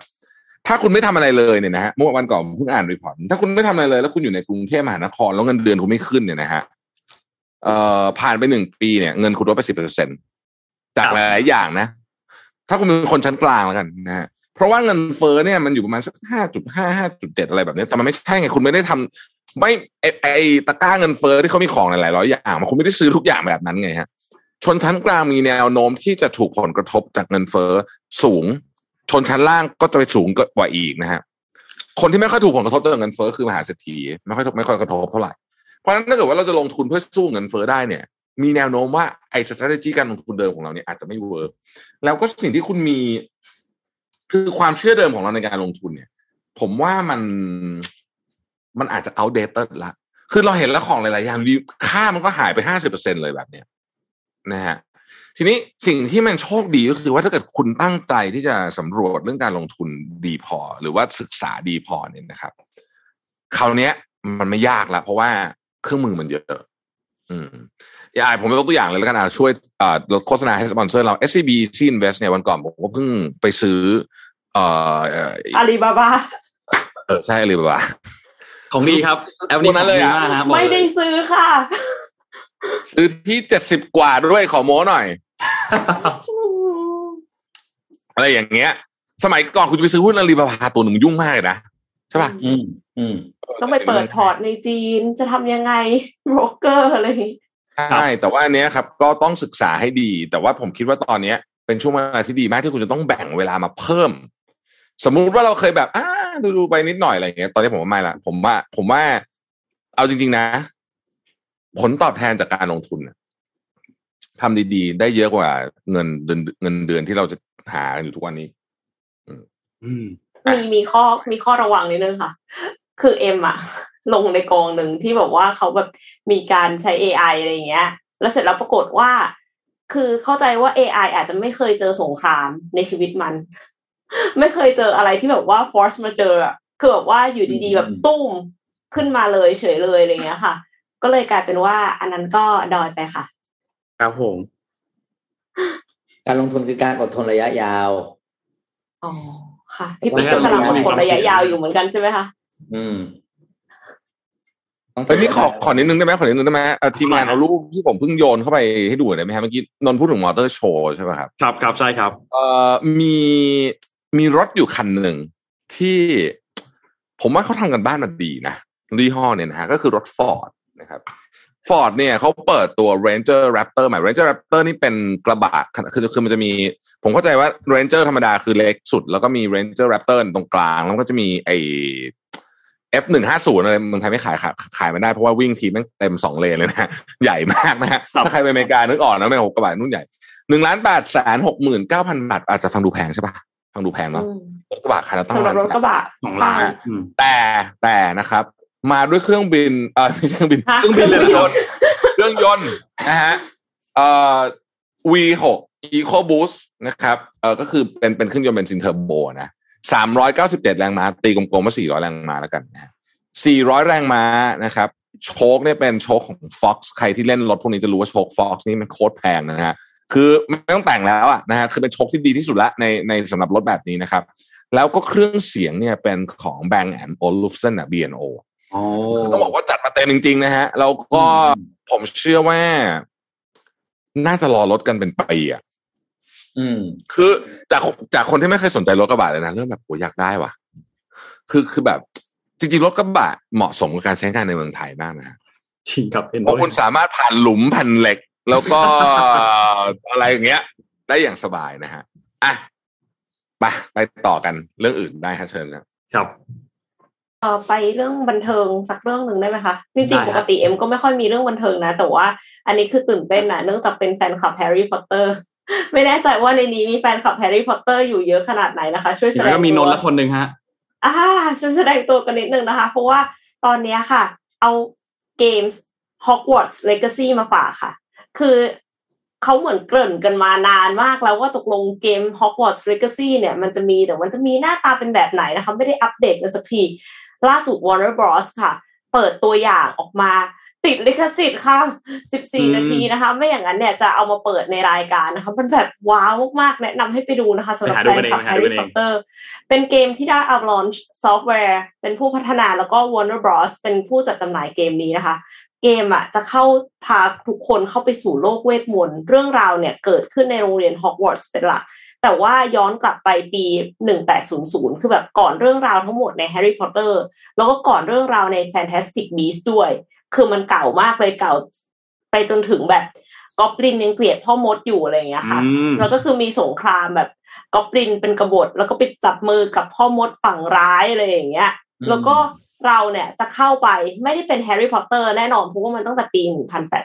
ถ้าคุณไม่ทำอะไรเลยเนี่ยนะฮะเมื่อวันก่อนเพิ่งอ่านรีพอร์ตถ้าคุณไม่ทำอะไรเลยแล้วคุณอยู่ในกรุงเทพมหานครแล้วเงินเดือนคุณไม่ขึ้นเนี่ยนะฮะผ่านไป1ปีเนี่ยเงินคุณลดไป 10% จากหลายอย่างนะถ้าคุณเป็นคนชั้นกลางแล้วกันนะฮะเพราะว่าเงินเฟ้อเนี่ยมันอยู่ประมาณสัก 5.5 5.7 อะไรแบบนี้แต่มันไม่ใช่ไงคุณไม่ได้ทำไม่ไอตะกร้าเงินเฟ้อที่เขามีของหลายร้อยอย่างมันคุณไม่ได้ซื้อทุกอย่างแบบนั้นไงฮะชนชั้นกลางมีแนวโน้มที่จะถูกผลกระทบจากเงินเฟ้อสูงชนชั้นล่างก็จะไปสูงกว่าอีกนะฮะคนที่ไม่ค่อยถูกผลกระทบจากเงินเฟ้อคือมหาเศรษฐีไม่ค่อยกระทบเท่าไหร่เพราะฉะนั้นถ้าเกิดว่าเราจะลงทุนเพื่อสู้เงินเฟ้อได้เนี่ยมีแนวโน้มว่าไอ้ strategy การลงทุนเดิมของเราเนี่ยอาจจะไม่เวิร์คแล้วก็สิ่งที่คุณมี คือความเชื่อเดิมของเราในการลงทุนเนี่ยผมว่ามันอาจจะ outdated ละคือเราเห็นแล้วของหลายๆอย่างค่ามันก็หายไป 50% เลยแบบเนี้ยนะฮะทีนี้สิ่งที่มันโชคดีก็คือว่าถ้าเกิดคุณตั้งใจที่จะสำรวจเรื่องการลงทุนดีพอหรือว่าศึกษาดีพอเนี่ยนะครับคราวนี้มันไม่ยากละเพราะว่าเครื่องมือมันเยอะอย่างผมยกตัวอย่างเลยแล้วกันช่วยโฆษณาให้สปอนเซอร์เรา SCB Invest เนี่ยวันก่อนผมก็เพิ่งไปซื้อAlibaba ใช่ Alibaba ของดีครับแอปนี้ดีมากครับไม่ได้ซื้อค่ะซื้อที่70กว่าด้วยขอโม้หน่อย อะไรอย่างเงี้ยสมัยก่อนคุณจะไปซื้อหุ้นอาลีบาบาตัวหนึ่งยุ่งมากเลยนะใช่ป่ะต้องไปเปิดพอร์ตในจีนจะทำยังไงโบรกเกอร์อะไรใช่แต่ว่าอันเนี้ยครับก็ต้องศึกษาให้ดีแต่ว่าผมคิดว่าตอนเนี้ยเป็นช่วงเวลาที่ดีมากที่คุณจะต้องแบ่งเวลามาเพิ่มสมมุติว่าเราเคยแบบดูไปนิดหน่อยอะไรอย่างเงี้ยตอนนี้ผมว่าไม่ละผมว่าเอาจริงๆนะผลตอบแทนจากการลงทุนทำดีๆได้เยอะกว่าเงินเดือนที่เราจะหาอยู่ทุกวันนี้มีข้อระวังนิดนึงค่ะคือเอ็มอะลงในกองหนึ่งที่แบบว่าเขาแบบมีการใช้ AI อะไรอย่างเงี้ยแล้วเสร็จแล้วปรากฏว่าคือเข้าใจว่า AI อาจจะไม่เคยเจอสงครามในชีวิตมันไม่เคยเจออะไรที่แบบว่า force มาเจอคือแบบว่าอยู่ดีๆแบบตุ้มขึ้นมาเลยเฉยเลยอะไรอย่างเงี้ยค่ะก็เลยกลายเป็นว่าอันนั้นก็ดอยไปค่ะครับผมการลงทุนคือการอดทนระยะยาวอ๋อค่ะพี่ปิ๊กก็กำลังอดทนระยะยาวอยู่เหมือนกันใช่ไหมคะตอนนี้ขอนิดนึงได้ไหมทีมงานเอารูปที่ผมเพิ่งโยนเข้าไปให้ดูหน่อยได้ไหมครับเมื่อกี้นนพูดถึงมอเตอร์โชว์ใช่ไหมครับครับใช่ครับมีรถอยู่คันหนึ่งที่ผมว่าเขาทำกันบ้านมาดีนะยี่ห้อเนี่ยนะฮะก็คือรถฟอร์ดนะครับ Ford เนี่ยเขาเปิดตัว Ranger Raptor ใหม่ Ranger Raptor นี่เป็นกระบะคือมันจะมีผมเข้าใจว่า Ranger ธรรมดาคือเล็กสุดแล้วก็มี Ranger Raptor ตรงกลางแล้วก็จะมีไอ้ F150 อะไรเมืองไทยไม่ขายมันได้เพราะว่าวิ่งทีมันเต็ม2เลนเลยนะใหญ่มากนะฮะถ้าใครไปอเมริกานึกออกนะไม่กระบะนู่นใหญ่ 1,869,000 บาทอาจจะฟังดูแพงใช่ป่ะฟังดูแพงเนาะรถกระบะคันละตั้งรถกระบะ2ล้านแต่นะครับมาด้วยเครื่องบินเครื่องยนต์นะฮะV6 EcoBoost นะครับก็คือเป็นเครื่องยนต์เบนซินเทอร์โบนะ397แรงม้าตีกลมๆว่า400แรงม้าแล้วกันนะฮะ400แรงม้านะครับโชคเนี่ยเป็นโชคของ Fox ใครที่เล่นรถพวกนี้จะรู้ว่าโชค Fox นี่มันโคตรแพงนะฮะคือไม่ต้องแต่งแล้วอ่ะนะฮะคือเป็นโชคที่ดีที่สุดละในสำหรับรถแบบนี้นะครับแล้วก็เครื่องเสียงเนี่ยเป็นของ Bang & Olufsen นะ B&Oต้องบอกว่าจัดมาเต็มจริงๆนะฮะแล้วก็ผมเชื่อว่าน่าจะรอรถกันเป็นปีอ่ะคือจากคนที่ไม่เคยสนใจรถกระบะเลยนะเริ่มแบบโหอยากได้ว่ะคือแบบจริงๆรถกระบะเหมาะสมกับการใช้งานในเมืองไทยมากนะจริงครับเพราะคุณสามารถผ่านหลุมผ่านเหล็กแล้วก็ อะไรอย่างเงี้ยได้อย่างสบายนะฮะอ่ะไปต่อกันเรื่องอื่นได้ครับเชิญครับไปเรื่องบันเทิงสักเรื่องหนึ่งได้ไหมคะจริงๆปกติเอ็มก็ไม่ค่อยมีเรื่องบันเทิงนะแต่ว่าอันนี้คือตื่นเต้นนะเนื่องจากเป็นแฟนคลับ Harry Potter ไม่แน่ใจว่าในนี้มีแฟนคลับ Harry Potter อยู่เยอะขนาดไหนนะคะช่วยแสดงก็มีนนท์ละคนนึงฮะช่วยแสดงตัวกันนิดนึงนะคะเพราะว่าตอนนี้ค่ะเอาเกม Hogwarts Legacy มาฝากค่ะคือเขาเหมือนเกริ่นกันมานานมากแล้วว่าตกลงเกม Hogwarts Legacy เนี่ยมันจะมีแต่มันจะมีหน้าตาเป็นแบบไหนนะคะไม่ได้อัปเดตกันสักทีล่าสุด Warner Bros ค่ะเปิดตัวอย่างออกมาติดลิขสิทธิ์ค่ะ14นาทีนะคะไม่อย่างนั้นเนี่ยจะเอามาเปิดในรายการนะคะมันแบบว้าวมากๆแนะนำให้ไปดูนะคะสำหรับแฟนคลับ Harry Potter เป็นเกมที่ได้ Avalanche Software เป็นผู้พัฒนาแล้วก็ Warner Bros เป็นผู้จัดจำหน่ายเกมนี้นะคะเกมอ่ะจะเข้าพาทุกคนเข้าไปสู่โลกเวทมนต์เรื่องราวเนี่ยเกิดขึ้นในโรงเรียน Hogwarts เป็นหลักแต่ว่าย้อนกลับไปปี1800คือแบบก่อนเรื่องราวทั้งหมดใน Harry Potter แล้วก็ก่อนเรื่องราวใน Fantastic Beasts ด้วยคือมันเก่ามากเลยเก่าไปจนถึงแบบก็อบลินยังเกลียดพ่อมดอยู่อะไรอย่างเงี้ยค่ะแล้วก็คือมีสงครามแบบก็อบลินเป็นกบฏแล้วก็ไปจับมือกับพ่อมดฝั่งร้ายอะไรอย่างเงี้ยแล้วก็เราเนี่ยจะเข้าไปไม่ได้เป็นแฮร์รี่พอตเตอร์แน่นอนเพราะว่ามันตั้งแต่ปี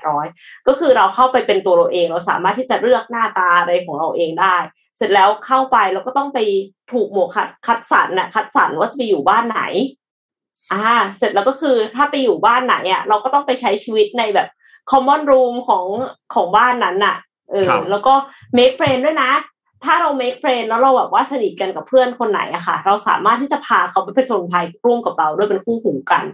1800ก็คือเราเข้าไปเป็นตัวเราเองเราสามารถที่จะเลือกหน้าตาอะไรของเราเองได้ เสร็จแล้วเข้าไปเราก็ต้องไปถูกหมวกคัดสรรน่ะคัดสรรว่าจะไปอยู่บ้านไหนเสร็จแล้วก็คือถ้าไปอยู่บ้านไหนอ่ะเราก็ต้องไปใช้ชีวิตในแบบ common room ของบ้านนั้นน่ะแล้วก็ make friend ด้วยนะถ้าเรา make friend แล้วเราแบบว่าสนิทกันกับเพื่อนคนไหนอะค่ะเราสามารถที่จะพาเขาไปผจญภัยร่วมกับเราด้วยเป็นคู่หูกัน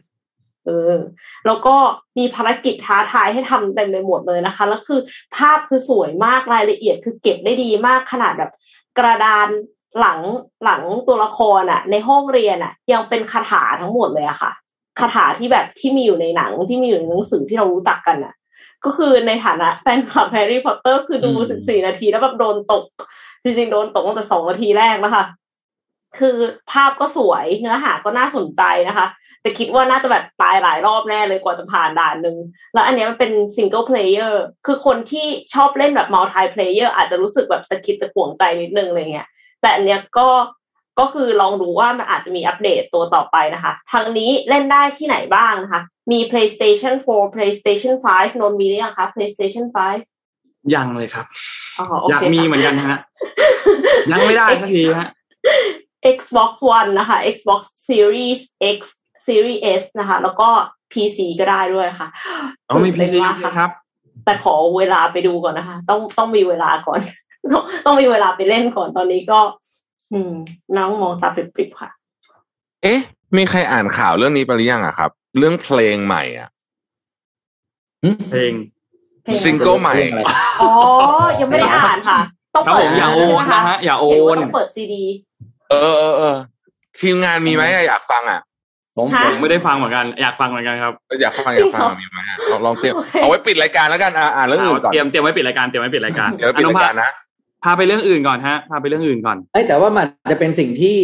แล้วก็มีภารกิจท้าทายให้ทำเต็มไปหมดเลยนะคะแล้วคือภาพคือสวยมากรายละเอียดคือเก็บได้ดีมากขนาดแบบกระดานหลังตัวละครอ่ะในห้องเรียนอ่ะยังเป็นคาถาทั้งหมดเลยอะค่ะคาถาที่แบบที่มีอยู่ในหนังที่มีอยู่ในหนังสือที่เรารู้จักกันอ่ะก็คือในฐานะแฟนคลับ Harry Potter คือดู14นาทีแล้วแบบโดนตกจริงๆโดนตกตั้งแต่2นาทีแรกแล้วค่ะคือภาพก็สวยเนื้อหาก็น่าสนใจนะคะแต่คิดว่าน่าจะแบบตายหลายรอบแน่เลยกว่าจะผ่านด่านนึงแล้วอันนี้มันเป็น single player คือคนที่ชอบเล่นแบบ multi player อาจจะรู้สึกแบบตะขิดตะขวงใจนิดนึงอะไรเงี้ยแต่อันเนี้ยก็คือลองดูว่ามันอาจจะมีอัปเดตตัวต่อไปนะคะทางนี้เล่นได้ที่ไหนบ้างนะคะมี PlayStation 4 PlayStation 5 นนท์มีหรือยังคะ PlayStation 5 ยังเลยครับ อยากมีเหมือนกันฮะ ยังไม่ได้สักทีฮะ Xbox One นะคะ Xbox Series X Series S นะคะแล้วก็ PC ก็ได้ด้วยค่ะต้องมี PC นะครับแต่ขอเวลาไปดูก่อนนะคะต้องมีเวลาก่อนต้องมีเวลาไปเล่นก่อนตอนนี้ก็น้องมองตาปริบๆค่ะเอ๊ะมีใครอ่านข่าวเรื่องนี้ไปหรือยังอ่ะครับเรื่องเพลงใหม่อ่ะเพลงซิงเกิลใหม่อ๋อยังไม่ได้อ่านค่ะต้องเปิดอย่าโอนนะฮะอย่าโอนต้องเปิดซีดีทีมงานมีไหมอยากฟังอ่ะผมไม่ได้ฟังเหมือนกันอยากฟังเหมือนกันครับอยากฟังมีไหมลองเตรียมเอาไว้ปิดรายการแล้วกันอ่านเรื่องอื่นก่อนเตรียมไว้ปิดรายการอนุภาพนะพาไปเรื่องอื่นก่อนฮะแต่ว่ามันจะเป็นสิ่งที่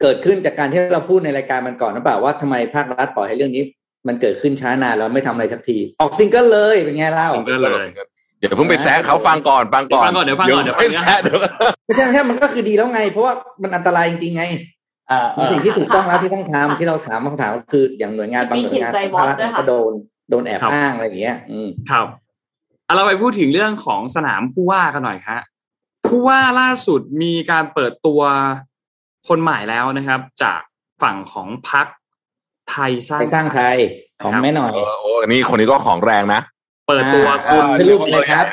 เกิดขึ้นจากการที่เราพูดในรายการมันก่อนหรือเปล่าว่าทำไมภาครัฐปล่อยให้เรื่องนี้มันเกิดขึ้นช้านานแล้วไม่ทำอะไรสักทีออกซิงเกิลเลยเป็นไงเล่าซิงเกิลเลยเดี๋ยวเพิ่งไปแซะเขาฟังก่อนเดี๋ยวแซะเดี๋ยวไม่ใช่มันก็คือดีแล้วไงเพราะว่ามันอันตรายจริงๆไงสิ่งที่ถูกต้องแล้วที่ต้องทำที่เราถามคำถามคืออย่างหน่วยงานบางหน่วยงานภาครัฐก็โดนแอบอ้างอะไรอย่างเงี้ยครับเราไปพูดถึงเรื่องของสนามผู้ว่ากันหน่อยครับผู้ว่าล่าสุดมีการเปิดตัวคนใหม่แล้วนะครับจากฝั่งของพรรคไทยสร้างไทยของแม่หน่อยโอ้นี่คนนี้ก็ของแรงนะเปิดตัวคุณลูกเลยครับ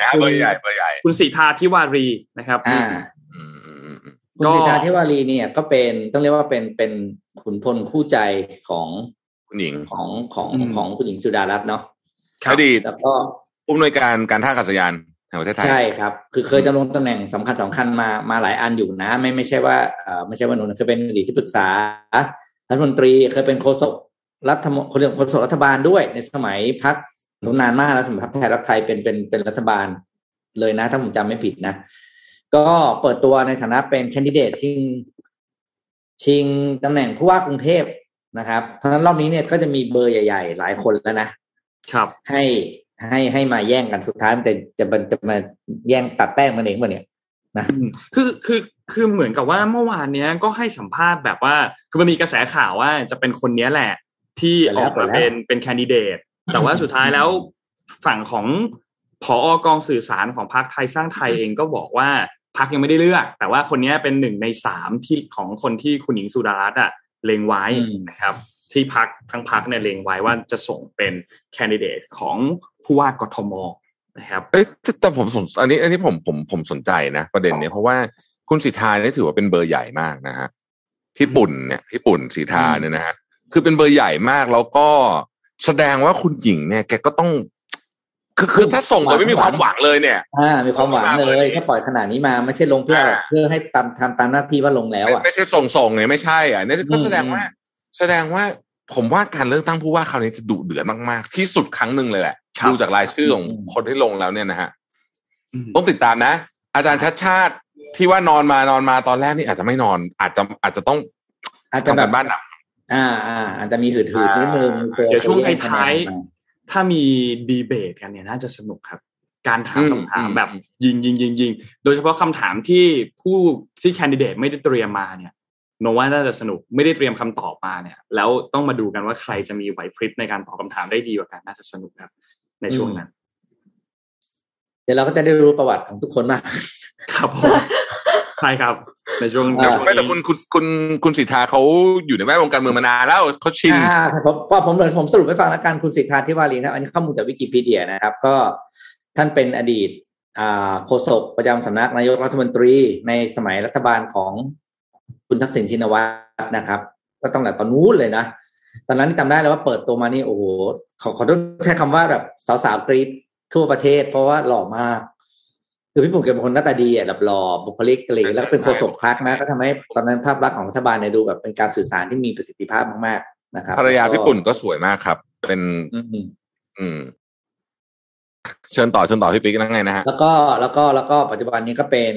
คุณสิทธาธิวารีนะครับคุณสิทธาธิวารีเนี่ยก็เป็นต้องเรียกว่าเป็นขุนพลคู่ใจของคุณหญิงของคุณหญิงสุดารัตน์เนาะอดีตแล้วก็ผู้อำนวยการการท่าอากาศยานแห่งประเทศไทยใช่ครับคือเคยดำรงตำแหน่งสำคัญมาหลายอันอยู่นะไม่ใช่ว่าหนูเคยเป็นอดีตที่ปรึกษารัฐมนตรีเคยเป็นโฆษกรัฐบาลด้วยในสมัยพรรคหนูนานมากแล้วสมัยพรรคไทยรักไทยเป็นรัฐบาลเลยนะถ้าผมจำไม่ผิดนะก็เปิดตัวในฐานะเป็นแคนดิเดตชิงตำแหน่งผู้ว่ากรุงเทพนะครับเพราะฉะนั้นรอบนี้เนี่ยก็จะมีเบอร์ใหญ่ๆหลายคนแล้วนะครับให้มาแย่งกันสุดท้ายแต่จะมาแย่งตัดแต้มกันเองป่ะเนี่ยนะคือเหมือนกับว่าเมื่อวานเนี้ยก็ให้สัมภาษณ์แบบว่าคือมันมีกระแสข่าวว่าจะเป็นคนนี้แหละที่ออกมาเป็นแคนดิเดตแต่ว่าสุดท้ายแล้วฝั่งของผอกองสื่อสารของพรรคไทยสร้างไทยเองก็บอกว่าพรรคยังไม่ได้เลือกแต่ว่าคนนี้เป็น1ใน3ที่ของคนที่คุณหญิงสุดารัตน์อ่ะเล็งไว้นะครับที่พรรคทั้งพรรคเนี่ยเล็งไว้ว่าจะส่งเป็นแคนดิเดตของผู้ว่ากทมนะครับแต่ผมสนอันนี้ผมสนใจนะประเด็นนี้เพราะว่าคุณสิทธาเนี่ยถือว่าเป็นเบอร์ใหญ่มากนะฮะญี่ปุ่นสิทธาเนี่ยนะฮะคือเป็นเบอร์ใหญ่มากแล้วก็แสดงว่าคุณหญิงเนี่ยแกก็ต้องคือถ้าส่งแต่ไม่มีความหวังเลยเนี่ยมีความหวังเลยถ้าปล่อยขนาดนี้มาไม่ใช่ลงเพื่อให้ทำตามหน้าที่ว่าลงแล้วอ่ะไม่ใช่ส่งไงไม่ใช่อ่ะนี่ก็แสดงว่าผมว่าการเลือกตั้งผู้ว่าคราวนี้จะดุเดือดมากๆที่สุดครั้งนึงเลยแหละดูจากรายชื่อของคนที่ลงแล้วเนี่ยนะฮะต้องติดตามนะอาจารย์ชัชชาติที่ว่านอนมตอนแรกนี่อาจจะไม่นอนอาจจะต้องทำการบ้านหนักอาจจะมีหืดๆนิดนึงเดี๋ยวช่วงท้ายถ้ามีดีเบตกันเนี่ยน่าจะสนุกครับการถามคำถามแบบยิงโดยเฉพาะคำถามที่ผู้ที่แคนดิเดตไม่ได้เตรียมมาเนี่ยโนว่าน่าจะสนุกไม่ได้เตรียมคำตอบมาเนี่ยแล้วต้องมาดูกันว่าใครจะมีไหวพริบในการตอบคำถามได้ดีกว่ากันน่าจะสนุกครับในช่วงนั้น เดี๋ยวเราก็จะได้รู้ประวัติของทุกคนมากครับผมใช่ครับในช่วงไม่แต่คุณสิทธาเขาอยู่ในแวดวงการเมืองมานานแล้วเขาชินผมสรุปให้ฟังละกันคุณสิทธาธิวารีนะอันนี้ข้อมูลจากวิกิพีเดียนะครับก็ท่านเป็นอดีตโฆษกประจำสำนักนายกรัฐมนตรีในสมัยรัฐบาลของคุณทักษิณชินวัตรนะครับก็ตั้งแต่ตอนนู้นเลยนะตอนนั้นที่จำได้แล้วว่าเปิดตัวมานี่โอ้โหขอโทษใช้คำว่าแบบสาวๆกรี๊ดทั่วประเทศเพราะว่าหล่อมากคือพี่ปุ่มเป็นคนหน้าตาดีอ่ะแบบหล่อบุคลิกอะไรแล้วก็เป็นโฆษกพรรคนะก็ทำให้ตอนนั้นภาพลักษณ์ของรัฐบาลเนี่ยดูแบบเป็นการสื่อสารที่มีประสิทธิภาพมากๆนะครับภรรยาพี่ปุ่มก็สวยมากครับเป็นเชิญต่อพี่ปิ๊กนั่งไงนะฮะแล้วก็ปัจจุบันนี้ก็เป็น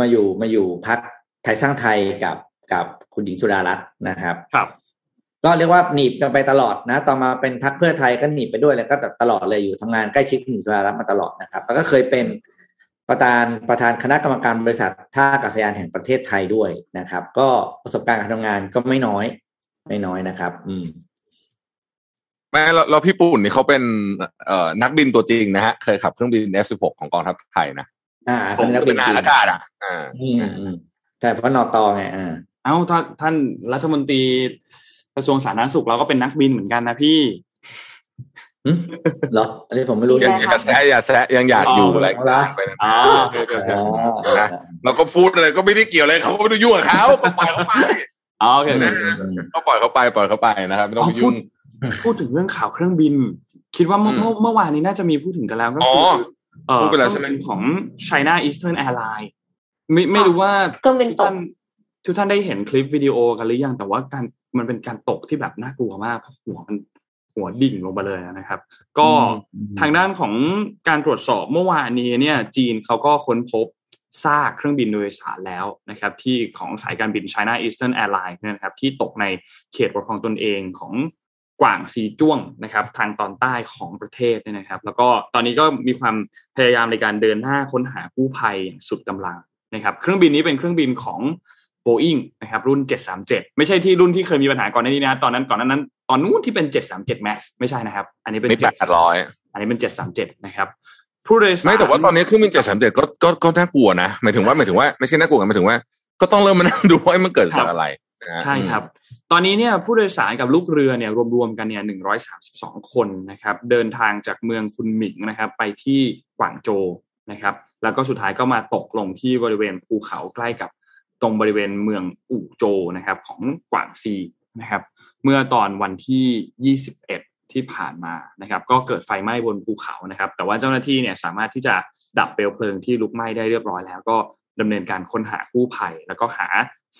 มาอยู่พรรคไทยสร้างไทยกับคุณหญิงสุดารัตน์นะครับครับก็เรียกว่าหนีบกันไปตลอดนะต่อมาเป็นพรรคเพื่อไทยก็หนีบไปด้วยแล้วก็ตลอดเลยอยู่ทำงานใกล้ชิดคุณหญิงสุดารัตน์มาตลอดนะครับแล้วก็เคยเป็นประธานคณะกรรมการบริษัทท่าอากาศยานแห่งประเทศไทยด้วยนะครับก็ประสบการณ์การทำงานก็ไม่น้อยนะครับแม้เราพี่ปุ่นนี่เขาเป็นนักบินตัวจริงนะฮะเคยขับเครื่องบิน F16 ของกองทัพไทยนะผมก็เป็นนักอากาศแต่เพราะนอตอไงเอ้าท่านรัฐมนตรีกระทรวงสาธารณสุขเราก็เป็นนักบินเหมือนกันนะพี่หรออันนี้ผมไม่รู้อย่าแซะยังอยากอยู่อะไรไปนะเราก็พูดอะไรก็ไม่ได้เกี่ยวอะไรเขาไม่ได้ยุ่งกับเขาปล่อยเขาไปโอเคก็ปล่อยเขาไปนะครับไม่ต้องไปยุ่งพูดถึงเรื่องข่าวเครื่องบินคิดว่าเมื่อวานนี้น่าจะมีพูดถึงกันแล้วก็คือเครื่องบินของ China Eastern Airlines ไม่รู้ว่าทุกท่านได้เห็นคลิปวิดีโอกันหรือยังแต่ว่ามันเป็นการตกที่แบบน่ากลัวมากหัวดิ่งลงไปเลยนะครับก็ทางด้านของการตรวจสอบเมื่อวานนี้เนี่ยจีนเขาก็ค้นพบซากเครื่องบินโดยสารแล้วนะครับที่ของสายการบิน China Eastern Airlines นะครับที่ตกในเขตปกครองตนเองของกว่างซีจ้วงนะครับทางตอนใต้ของประเทศเนี่ยนะครับแล้วก็ตอนนี้ก็มีความพยายามในการเดินหน้าค้นหากู้ภัยสุดกำลังนะครับเครื่องบินนี้เป็นเครื่องบินของ Boeing นะครับรุ่น737ไม่ใช่ที่รุ่นที่เคยมีปัญหาก่อนหน้านี้นะตอนนั้นตอนนู้นที่เป็น737 Max ไม่ใช่นะครับอันนี้เป็น800อันนี้เป็น737นะครับผู้โดยสารไม่แต่ว่าตอนนี้เครื่องบิน737ก็น่ากลัวนะหมายถึงว่าไม่ใช่น่ากลัวหมายถึงว่าก็ต้องเริ่มมานั่งดูว่ามันเกิดจากอะไรใช่ครับตอนนี้เนี่ยผู้โดยสารกับลูกเรือเนี่ยรวมๆกันเนี่ย132คนนะครับเดินทางจากเมืองคุนหมิงนะครับไปที่กวางโจวนะครับแล้วก็สุดท้ายก็มาตกลงที่บริเวณภูเขาใกล้กับตรงบริเวณเมืองอู่โจวนะครับของกวางซีนะครับเมื่อตอนวันที่21ที่ผ่านมานะครับก็เกิดไฟไหม้บนภูเขานะครับแต่ว่าเจ้าหน้าที่เนี่ยสามารถที่จะดับเปลวเพลิงที่ลุกไหม้ได้เรียบร้อยแล้วก็ดำเนินการค้นหากู้ภัยแล้วก็หา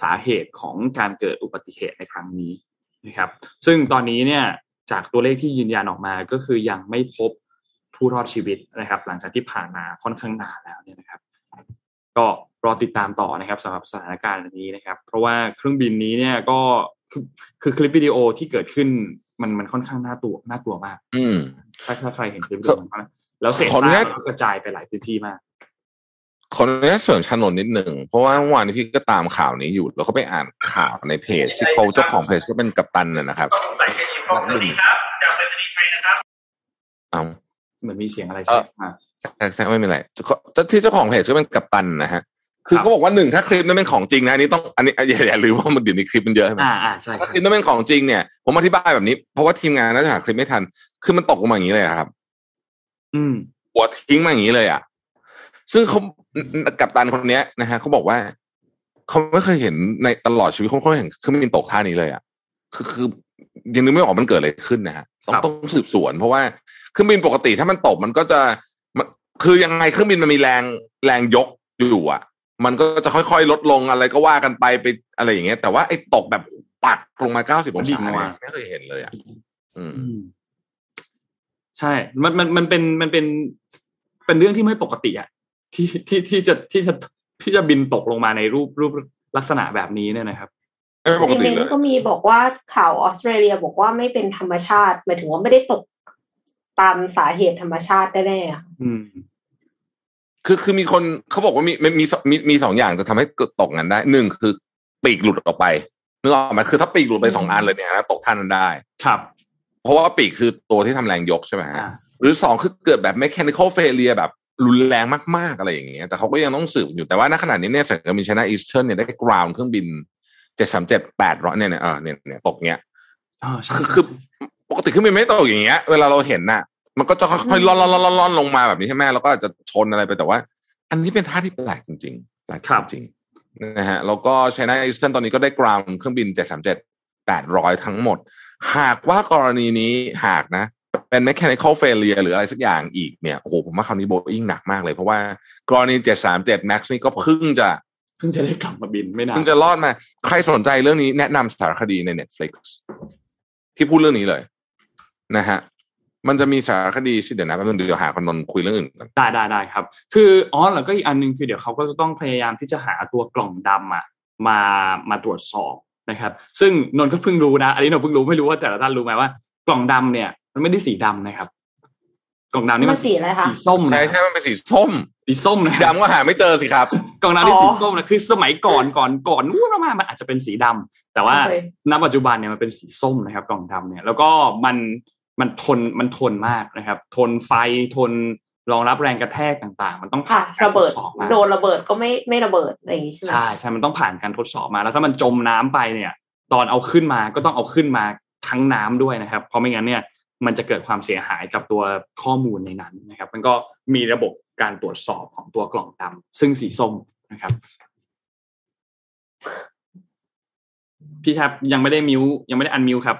สาเหตุของการเกิดอุบัติเหตุในครั้งนี้นะครับซึ่งตอนนี้เนี่ยจากตัวเลขที่ยืนยันออกมาก็คือยังไม่พบผู้รอดชีวิตนะครับหลังจากที่ผ่านมาค่อนข้างนานแล้วเนี่ยนะครับก็รอติดตามต่อนะครับสำหรับสถานการณ์นี้นะครับเพราะว่าเครื่องบินนี้เนี่ยก็คือคลิปวิดีโอที่เกิดขึ้นมันค่อนข้างน่ากลัวมากถ้าใครเห็นคลิปวิดีโอนั้นแล้วเศษซากกระจายไปหลายพื้นที่มากขออนุญาตเสริมชนนนิดหนึ่งเพราะว่าเมื่อวานนี้พี่ก็ตามข่าวนี้อยู่แล้วก็ไปอ่านข่าวในเพจที่เขาเจ้าของเพจก็เป็นกัปตันนะครับเหมือนมีเสียงอะไรใช่ไหมแซงไม่มีอะไรที่เจ้าของเพจก็เป็นกัปตันนะฮะคือเขาบอกว่าหนึ่งถ้าคลิปนั้นเป็นของจริงนะนี่ต้องอันนี้อย่าลืมว่ามันเดี๋ยวนี้คลิปมันเยอะใช่ไหมถ้าคลิปนั้นเป็นของจริงเนี่ยผมอธิบายแบบนี้เพราะว่าทีมงานน่าจะหาคลิปไม่ทันคือมันตกลงมาอย่างนี้เลยครับหัวทิ้งมาอย่างนี้เลยอ่ะซึ่งเขากัปตันคนนี้นะฮะเขาบอกว่าเขาไม่เคยเห็นในตลอดชีวิตเขาไม่เห็นเครื่องบินตกท่านี้เลยอ่ะคือยังนึกไม่ออกมันเกิดอะไรขึ้นนะฮะต้องสืบสวนเพราะว่าเครื่องบินปกติถ้ามันตกมันก็จะคือยังไงเครื่องบินมันมีแรงยกอยู่อ่ะมันก็จะค่อยๆลดลงอะไรก็ว่ากันไปอะไรอย่างเงี้ยแต่ว่าไอ้ตกแบบปักลงมา90องศาไม่เคยเห็นเลยอ่ะใช่มันเป็นเรื่องที่ไม่ปกติอ่ะที่จะบินตกลงมาในรูปลักษณะแบบนี้เนี่ยนะครับปกติเลยก็มีบอกว่าข่าวออสเตรเลียบอกว่าไม่เป็นธรรมชาติหมายถึงว่าไม่ได้ตกตามสาเหตุธรรมชาติได้แน่คือมีคนเขาบอกว่ามีสองอย่างจะทำให้ตกงั้นได้หนึ่งคือปีกหลุดออกไปนึกออกไหมคือถ้าปีกหลุดไป2 อันเลยเนี่ยนะตกท่านั้นได้ครับเพราะว่าปีกคือตัวที่ทำแรงยกใช่ไหมฮะ หรือ2คือเกิดแบบ mechanical failure แบบรุนแรงมากๆอะไรอย่างเงี้ยแต่เขาก็ยังต้องสืบอยู่แต่ว่าณขณะนี้เนี่ยสายการบิน China Eastern เนี่ยได้ ground เครื่องบิน737 800เนี่ยเนี่ยตกเงี้ยคือปกติเครื่องบินไม่ตกอย่างเงี้ยเวลาเราเห็นน่ะมันก็จะค่อยๆล่อนๆลงมาแบบนี้ใช่ไหมแล้วก็อาจจะชนอะไรไปแต่ว่าอันนี้เป็นท่าที่แปลกจริงๆแปลกจริงนะฮะแล้วก็ China Eastern ตอนนี้ก็ได้ ground เครื่องบิน737 800ทั้งหมดหากว่ากรณีนี้หากนะเป็น mechanical failure หรืออะไรสักอย่างอีกเนี่ยโอ้โหผมว่าคราวนี้ Boeing หนักมากเลยเพราะว่ากรณี737 Max นี่ก็เพิ่งจะได้กลับมาบินไม่นานเพิ่งจะรอดมาใครสนใจเรื่องนี้แนะนำสารคดีใน Netflix ที่พูดเรื่องนี้เลยนะฮะมันจะมีสารคดีชื่อเดี๋ยวนะแป๊บนึงเดี๋ยวหาคนนนคุยเรื่องอื่นกันได้ครับคืออ๋อแล้วก็อีกอันนึงคือเดี๋ยวเขาก็จะต้องพยายามที่จะหาตัวกล่องดำอ่ะมาตรวจสอบนะครับซึ่งนนก็เพิ่งรู้นะอันนี้นนเพิ่งรู้ไม่รู้ว่าแต่ละท่านรู้ไหมว่ากล่องดำเนี่ยมันไม่ได้สีดำนะครับกล่องดำนี่มันสีอะไรคะสีส้มใช่มันเป็นสีส้มนะดำก็หาไม่เจอสิครับกล่องดำที่สีส้มนะคือสมัยก่อนนู้นมันอาจจะเป็นสีดำแต่ว่าณปัจจุบันเนี่ยมันเป็นสีส้มนะครับกล่องดำเนี่ยแล้วก็มันทนมากนะครับทนไฟทนรองรับแรงกระแทกต่างๆมันต้องผ่านระเบิดโดนระเบิดก็ไม่ระเบิดอะไรอย่างนี้ใช่ไหมใช่มันต้องผ่านการทดสอบมาแล้วถ้ามันจมน้ำไปเนี่ยตอนเอาขึ้นมาก็ต้องเอาขึ้นมาทั้งน้ำด้วยนะครับเพราะไม่งั้นเนี่ยมันจะเกิดความเสียหายกับตัวข้อมูลในนั้นนะครับมันก็มีระบบการตรวจสอบของตัวกล่องดำซึ่งสีส้มนะครับพี่ครับยังไม่ได้อันมิวครับ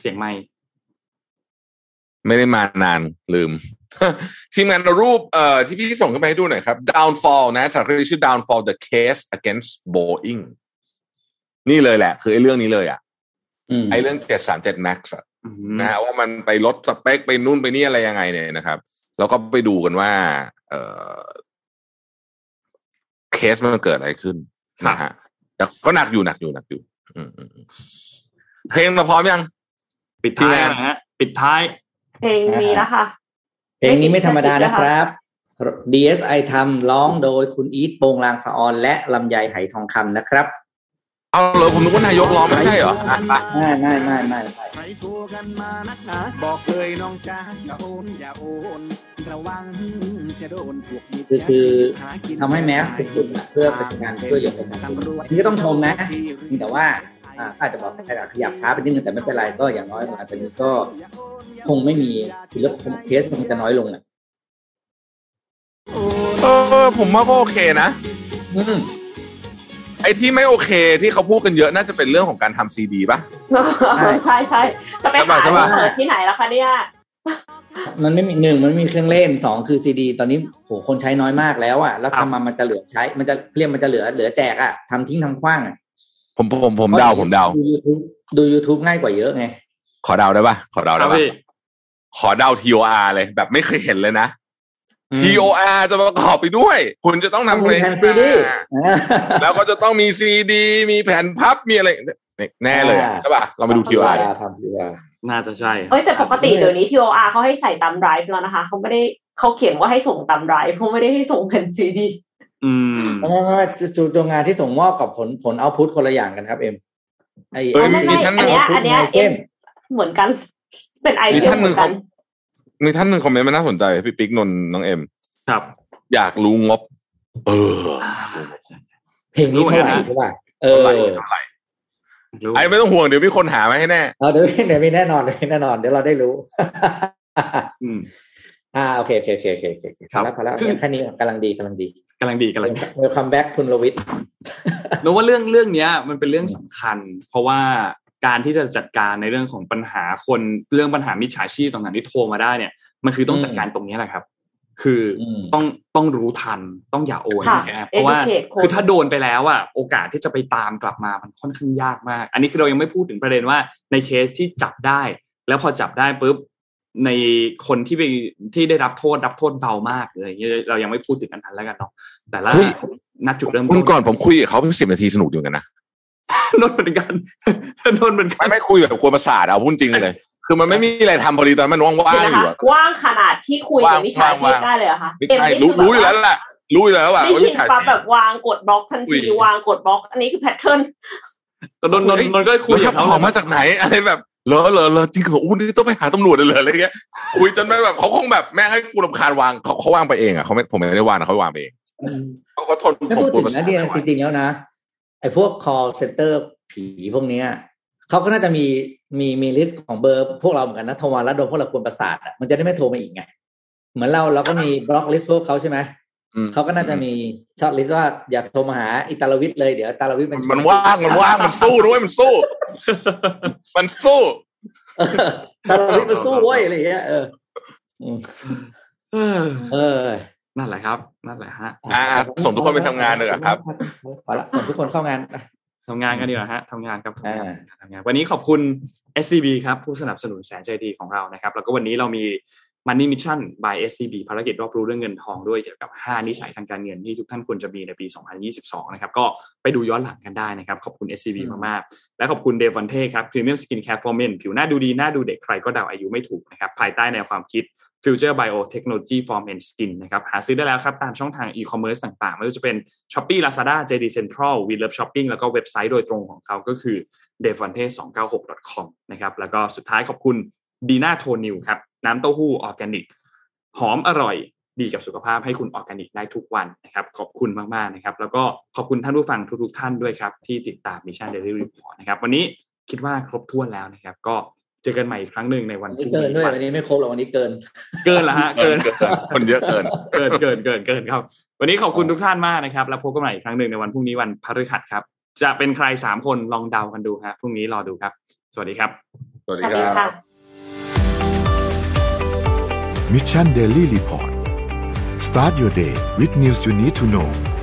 เสียงไม่ได้มานานลืม ทีมงานรูปที่พี่ส่งเข้าไปให้ดูหน่อยครับ Downfall นะสารคดีชื่อ Downfall The Case Against Boeing นี่เลยแหละคือไอ้เรื่องนี้เลยอ่ะไอ้เรื่อง737 Max อ่ะนะฮะว่ามันไปลดสเปคไปนู่นไปนี่อะไรยังไงเนี่ยนะครับแล้วก็ไปดูกันว่าเคสมันเกิดอะไรขึ้นนะฮะแต่ก็หนักอยู่เพลงเราพร้อมยังปิดท้ายนะฮะปิดท้ายเพลงนี้แล้วค่ะเพลงนี้ไม่ธรรมดานะครับ DSI ทำร้องโดยคุณอีทโปงลางสะออนและลำไยไหทองคำนะครับเอาเลยผมนึกว่านายกร้องไม่ใช่เหรอไม่ไปทัวกันมานักหนาบอกเลยน้องจ้าอย่าโอนระวังจะโดนพวกนี้คือทำให้แมสสุดๆเพื่อเป็นการช่วยเหลือกันนี่ก็ต้องชมนะแต่ว่าอาจจะบอกขยับช้าไปนิดนึงแต่ไม่เป็นไรก็อย่างน้อยมาตอนนี้ก็คงไม่มีคือลดเคสมันจะน้อยลงนะผมว่าก็โอเคนะไอ้ที่ไม่โอเคที่เขาพูดกันเยอะน่าจะเป็นเรื่องของการทำซีดีป่ะใช่จะไปหาเปิดที่ไหนล่ะคะเนี่ยมันไม่มี1มันไม่มีเครื่องเล่น2คือซีดีตอนนี้โหคนใช้น้อยมากแล้วอ่ะแล้วทำมามันจะเหลือใช้มันจะเรียกมันจะเหลือแจกอ่ะทำทิ้งทำขว้างอ่ะผมเดาดู YouTube ง่ายกว่าเยอะไงขอเดาได้ป่ะขอเดา TOR เลยแบบไม่เคยเห็นเลยนะ TOR จะประกอบไปด้วยคุณจะต้องนำเพลงซีดีแล้วก็จะต้องมีซีดีมีแผ่นพับมีอะไรแน่เลยใช่ป่ะเราไปดู TOR น่าจะใช่แต่ปกติเดี๋ยวนี้ TOR เขาให้ใส่ตามไดรฟ์แล้วนะคะเขาไม่ได้เขาเขียนว่าให้ส่งตามไดรฟ์เขาไม่ได้ให้ส่งแผ่นซีดีไม่ตัวงานที่ส่งมอบกับผลเอาท์พุตคนละอย่างกันครับเอ็มอันเนี้ยเอ็มเหมือนกันเป็นไอเดียเหมือนกันมีท่านหนึ่งคอมเมนต์มันน่าสนใจพี่ปิ๊กนนท์น้องเอ็มครับอยากรู้งบเพลงนี้เท่าไหร่ใช่ป่ะเท่าไหร่ไอ้ไม่ต้องห่วงเดี๋ยวมีคนหามาให้แน่เดี๋ยวมีแน่นอนเดี๋ยวเราได้รู้โอเคครับแล้วคันนี้กำลังดีเวลคัมแบ็กคุณลวิทย์รู้ว่าเรื่องนี้มันเป็นเรื่องสำคัญเพราะว่าการที่จะจัดการในเรื่องของปัญหาคนเรื่องปัญหามิจฉาชีพต่างๆที่โทรมาได้เนี่ยมันคือต้องจัดการตรงนี้แหละครับคือต้องรู้ทันต้องอย่าโอนนะครับเพราะว่าคือถ้าโดนไปแล้วอ่ะโอกาสที่จะไปตามกลับมามันค่อนข้างยากมากอันนี้คือเรายังไม่พูดถึงประเด็นว่าในเคสที่จับได้แล้วพอจับได้ปุ๊บในคนที่ไปที่ได้รับโทษเบามากเลยเรายังไม่พูดถึงอันนั้นแล้วกันเนาะแต่ละนัดจุดเริ่มต้นก่อนผมคุยกับเขาเป็น10 นาทีสนุกอยู่กันนะนนท์เหมือนกันไม่คุยแบบกลัวประสาทเอาพูดจริงเลยคือมันไม่มีอะไรทำพอดีตอนมันว่างขนาดที่คุยกับวิชาชีพได้เลยเหรอคะรู้อยู่แล้วว่าวิชาชีพแบบวางกดบล็อกทันทีวางกดบล็อกอันนี้คือแพทเทิร์นนนท์ก็คุยกับเขามาจากไหนอะไรแบบ เหรอจริงเหรออู้นี่ต้องไปหาตำรวจเลยเหรออะไรเงี้ยคุยจนแบบเขาคงแบบแม่งให้กูรำคาญวางเขาวางไปเองอ่ะเขาไม่ผมไม่ได้วางนะเขาวางไปเองเขาก็ทนผมปวดประสาทจริงๆแล้วนะไอ้พวก call center ผีพวกเนี้ยเขาก็น่าจะมีลิสต์ของเบอร์พวกเราเหมือนกันนะโทรมาแล้วโดนพวกเราควรประสาทมันจะได้ไม่โทรมาอีกไงเหมือนเราก็มีบล็อกลิสต์พวกเขาใช่ไหมเขาก็น่าจะมีช็อตลิสต์ว่าอย่าโทรมาหาอิตาลวิทเลยเดี๋ยวอิตาลวิทมันว่างมันสู้ด้วยมันสู้อิตาลวิทมันสู้เว้ยอะไรเงี้ยเออนั่นแหละฮะส่งทุกคนไปทำงานเลยครับพอละส่งทุกคนเข้างานทำงานกันดีกว่าฮะทำงานวันนี้ขอบคุณ SCB ครับผู้สนับสนุนแสนใจดีของเรานะครับแล้วก็วันนี้เรามี Money Mission by SCB ภารกิจรอบรู้เรื่องเงินทองด้วยเกี่ยวกับ5นิสัยทางการเงินที่ทุกท่านควรจะมีในปี2022นะครับก็ไปดูย้อนหลังกันได้นะครับขอบคุณ SCB มากๆและขอบคุณ Devante ครับ Premium Skin Care for Men ผิวหน้าดูดีหน้าดูเด็กใครก็เดาอายุไม่ถูกนะครับภายใต้แนวความคิด Future Biotechnology for Men Skin นะครับหาซื้อได้แล้วครับตามช่องทาง e-commerce ต่างๆไม่ว่าจะเป็น Shopee Lazada JD Central We Love Shopping แล้วก็เว็บไซต์โดยตรงของเขาก็คือ devante296.com นะครับแล้วก็สุดท้ายขอบคุณดีน่าโทนิวครับน้ำเต้าหู้ออร์แกนิกหอมอร่อยดีกับสุขภาพให้คุณออร์แกนิกได้ทุกวันนะครับขอบคุณมากๆนะครับแล้วก็ขอบคุณท่านผู้ฟังทุกๆท่านด้วยครับที่ติดตาม Mission Daily Report นะครับวันนี้คิดว่าครบถ้วนแล้วนะครับก็เจอกันใหม่อีกครั้งหนึ่งในวันที่เกินด้วยวันนี้ไม่ครบหรอกวันนี้เกินละฮะคนเยอะเกินครับวันนี้ขอบคุณทุกท่านมากนะครับแล้วพบกันใหม่อีกครั้งหนึ่งในวันพรุ่งนี้วันพฤหัสครับจะเป็นใคร3คนลองเดากันดูฮะพรุ่งนี้รอดูครับสวัสดีครับสวัสดีครับ Mission Daily Report Start your day with news you need to know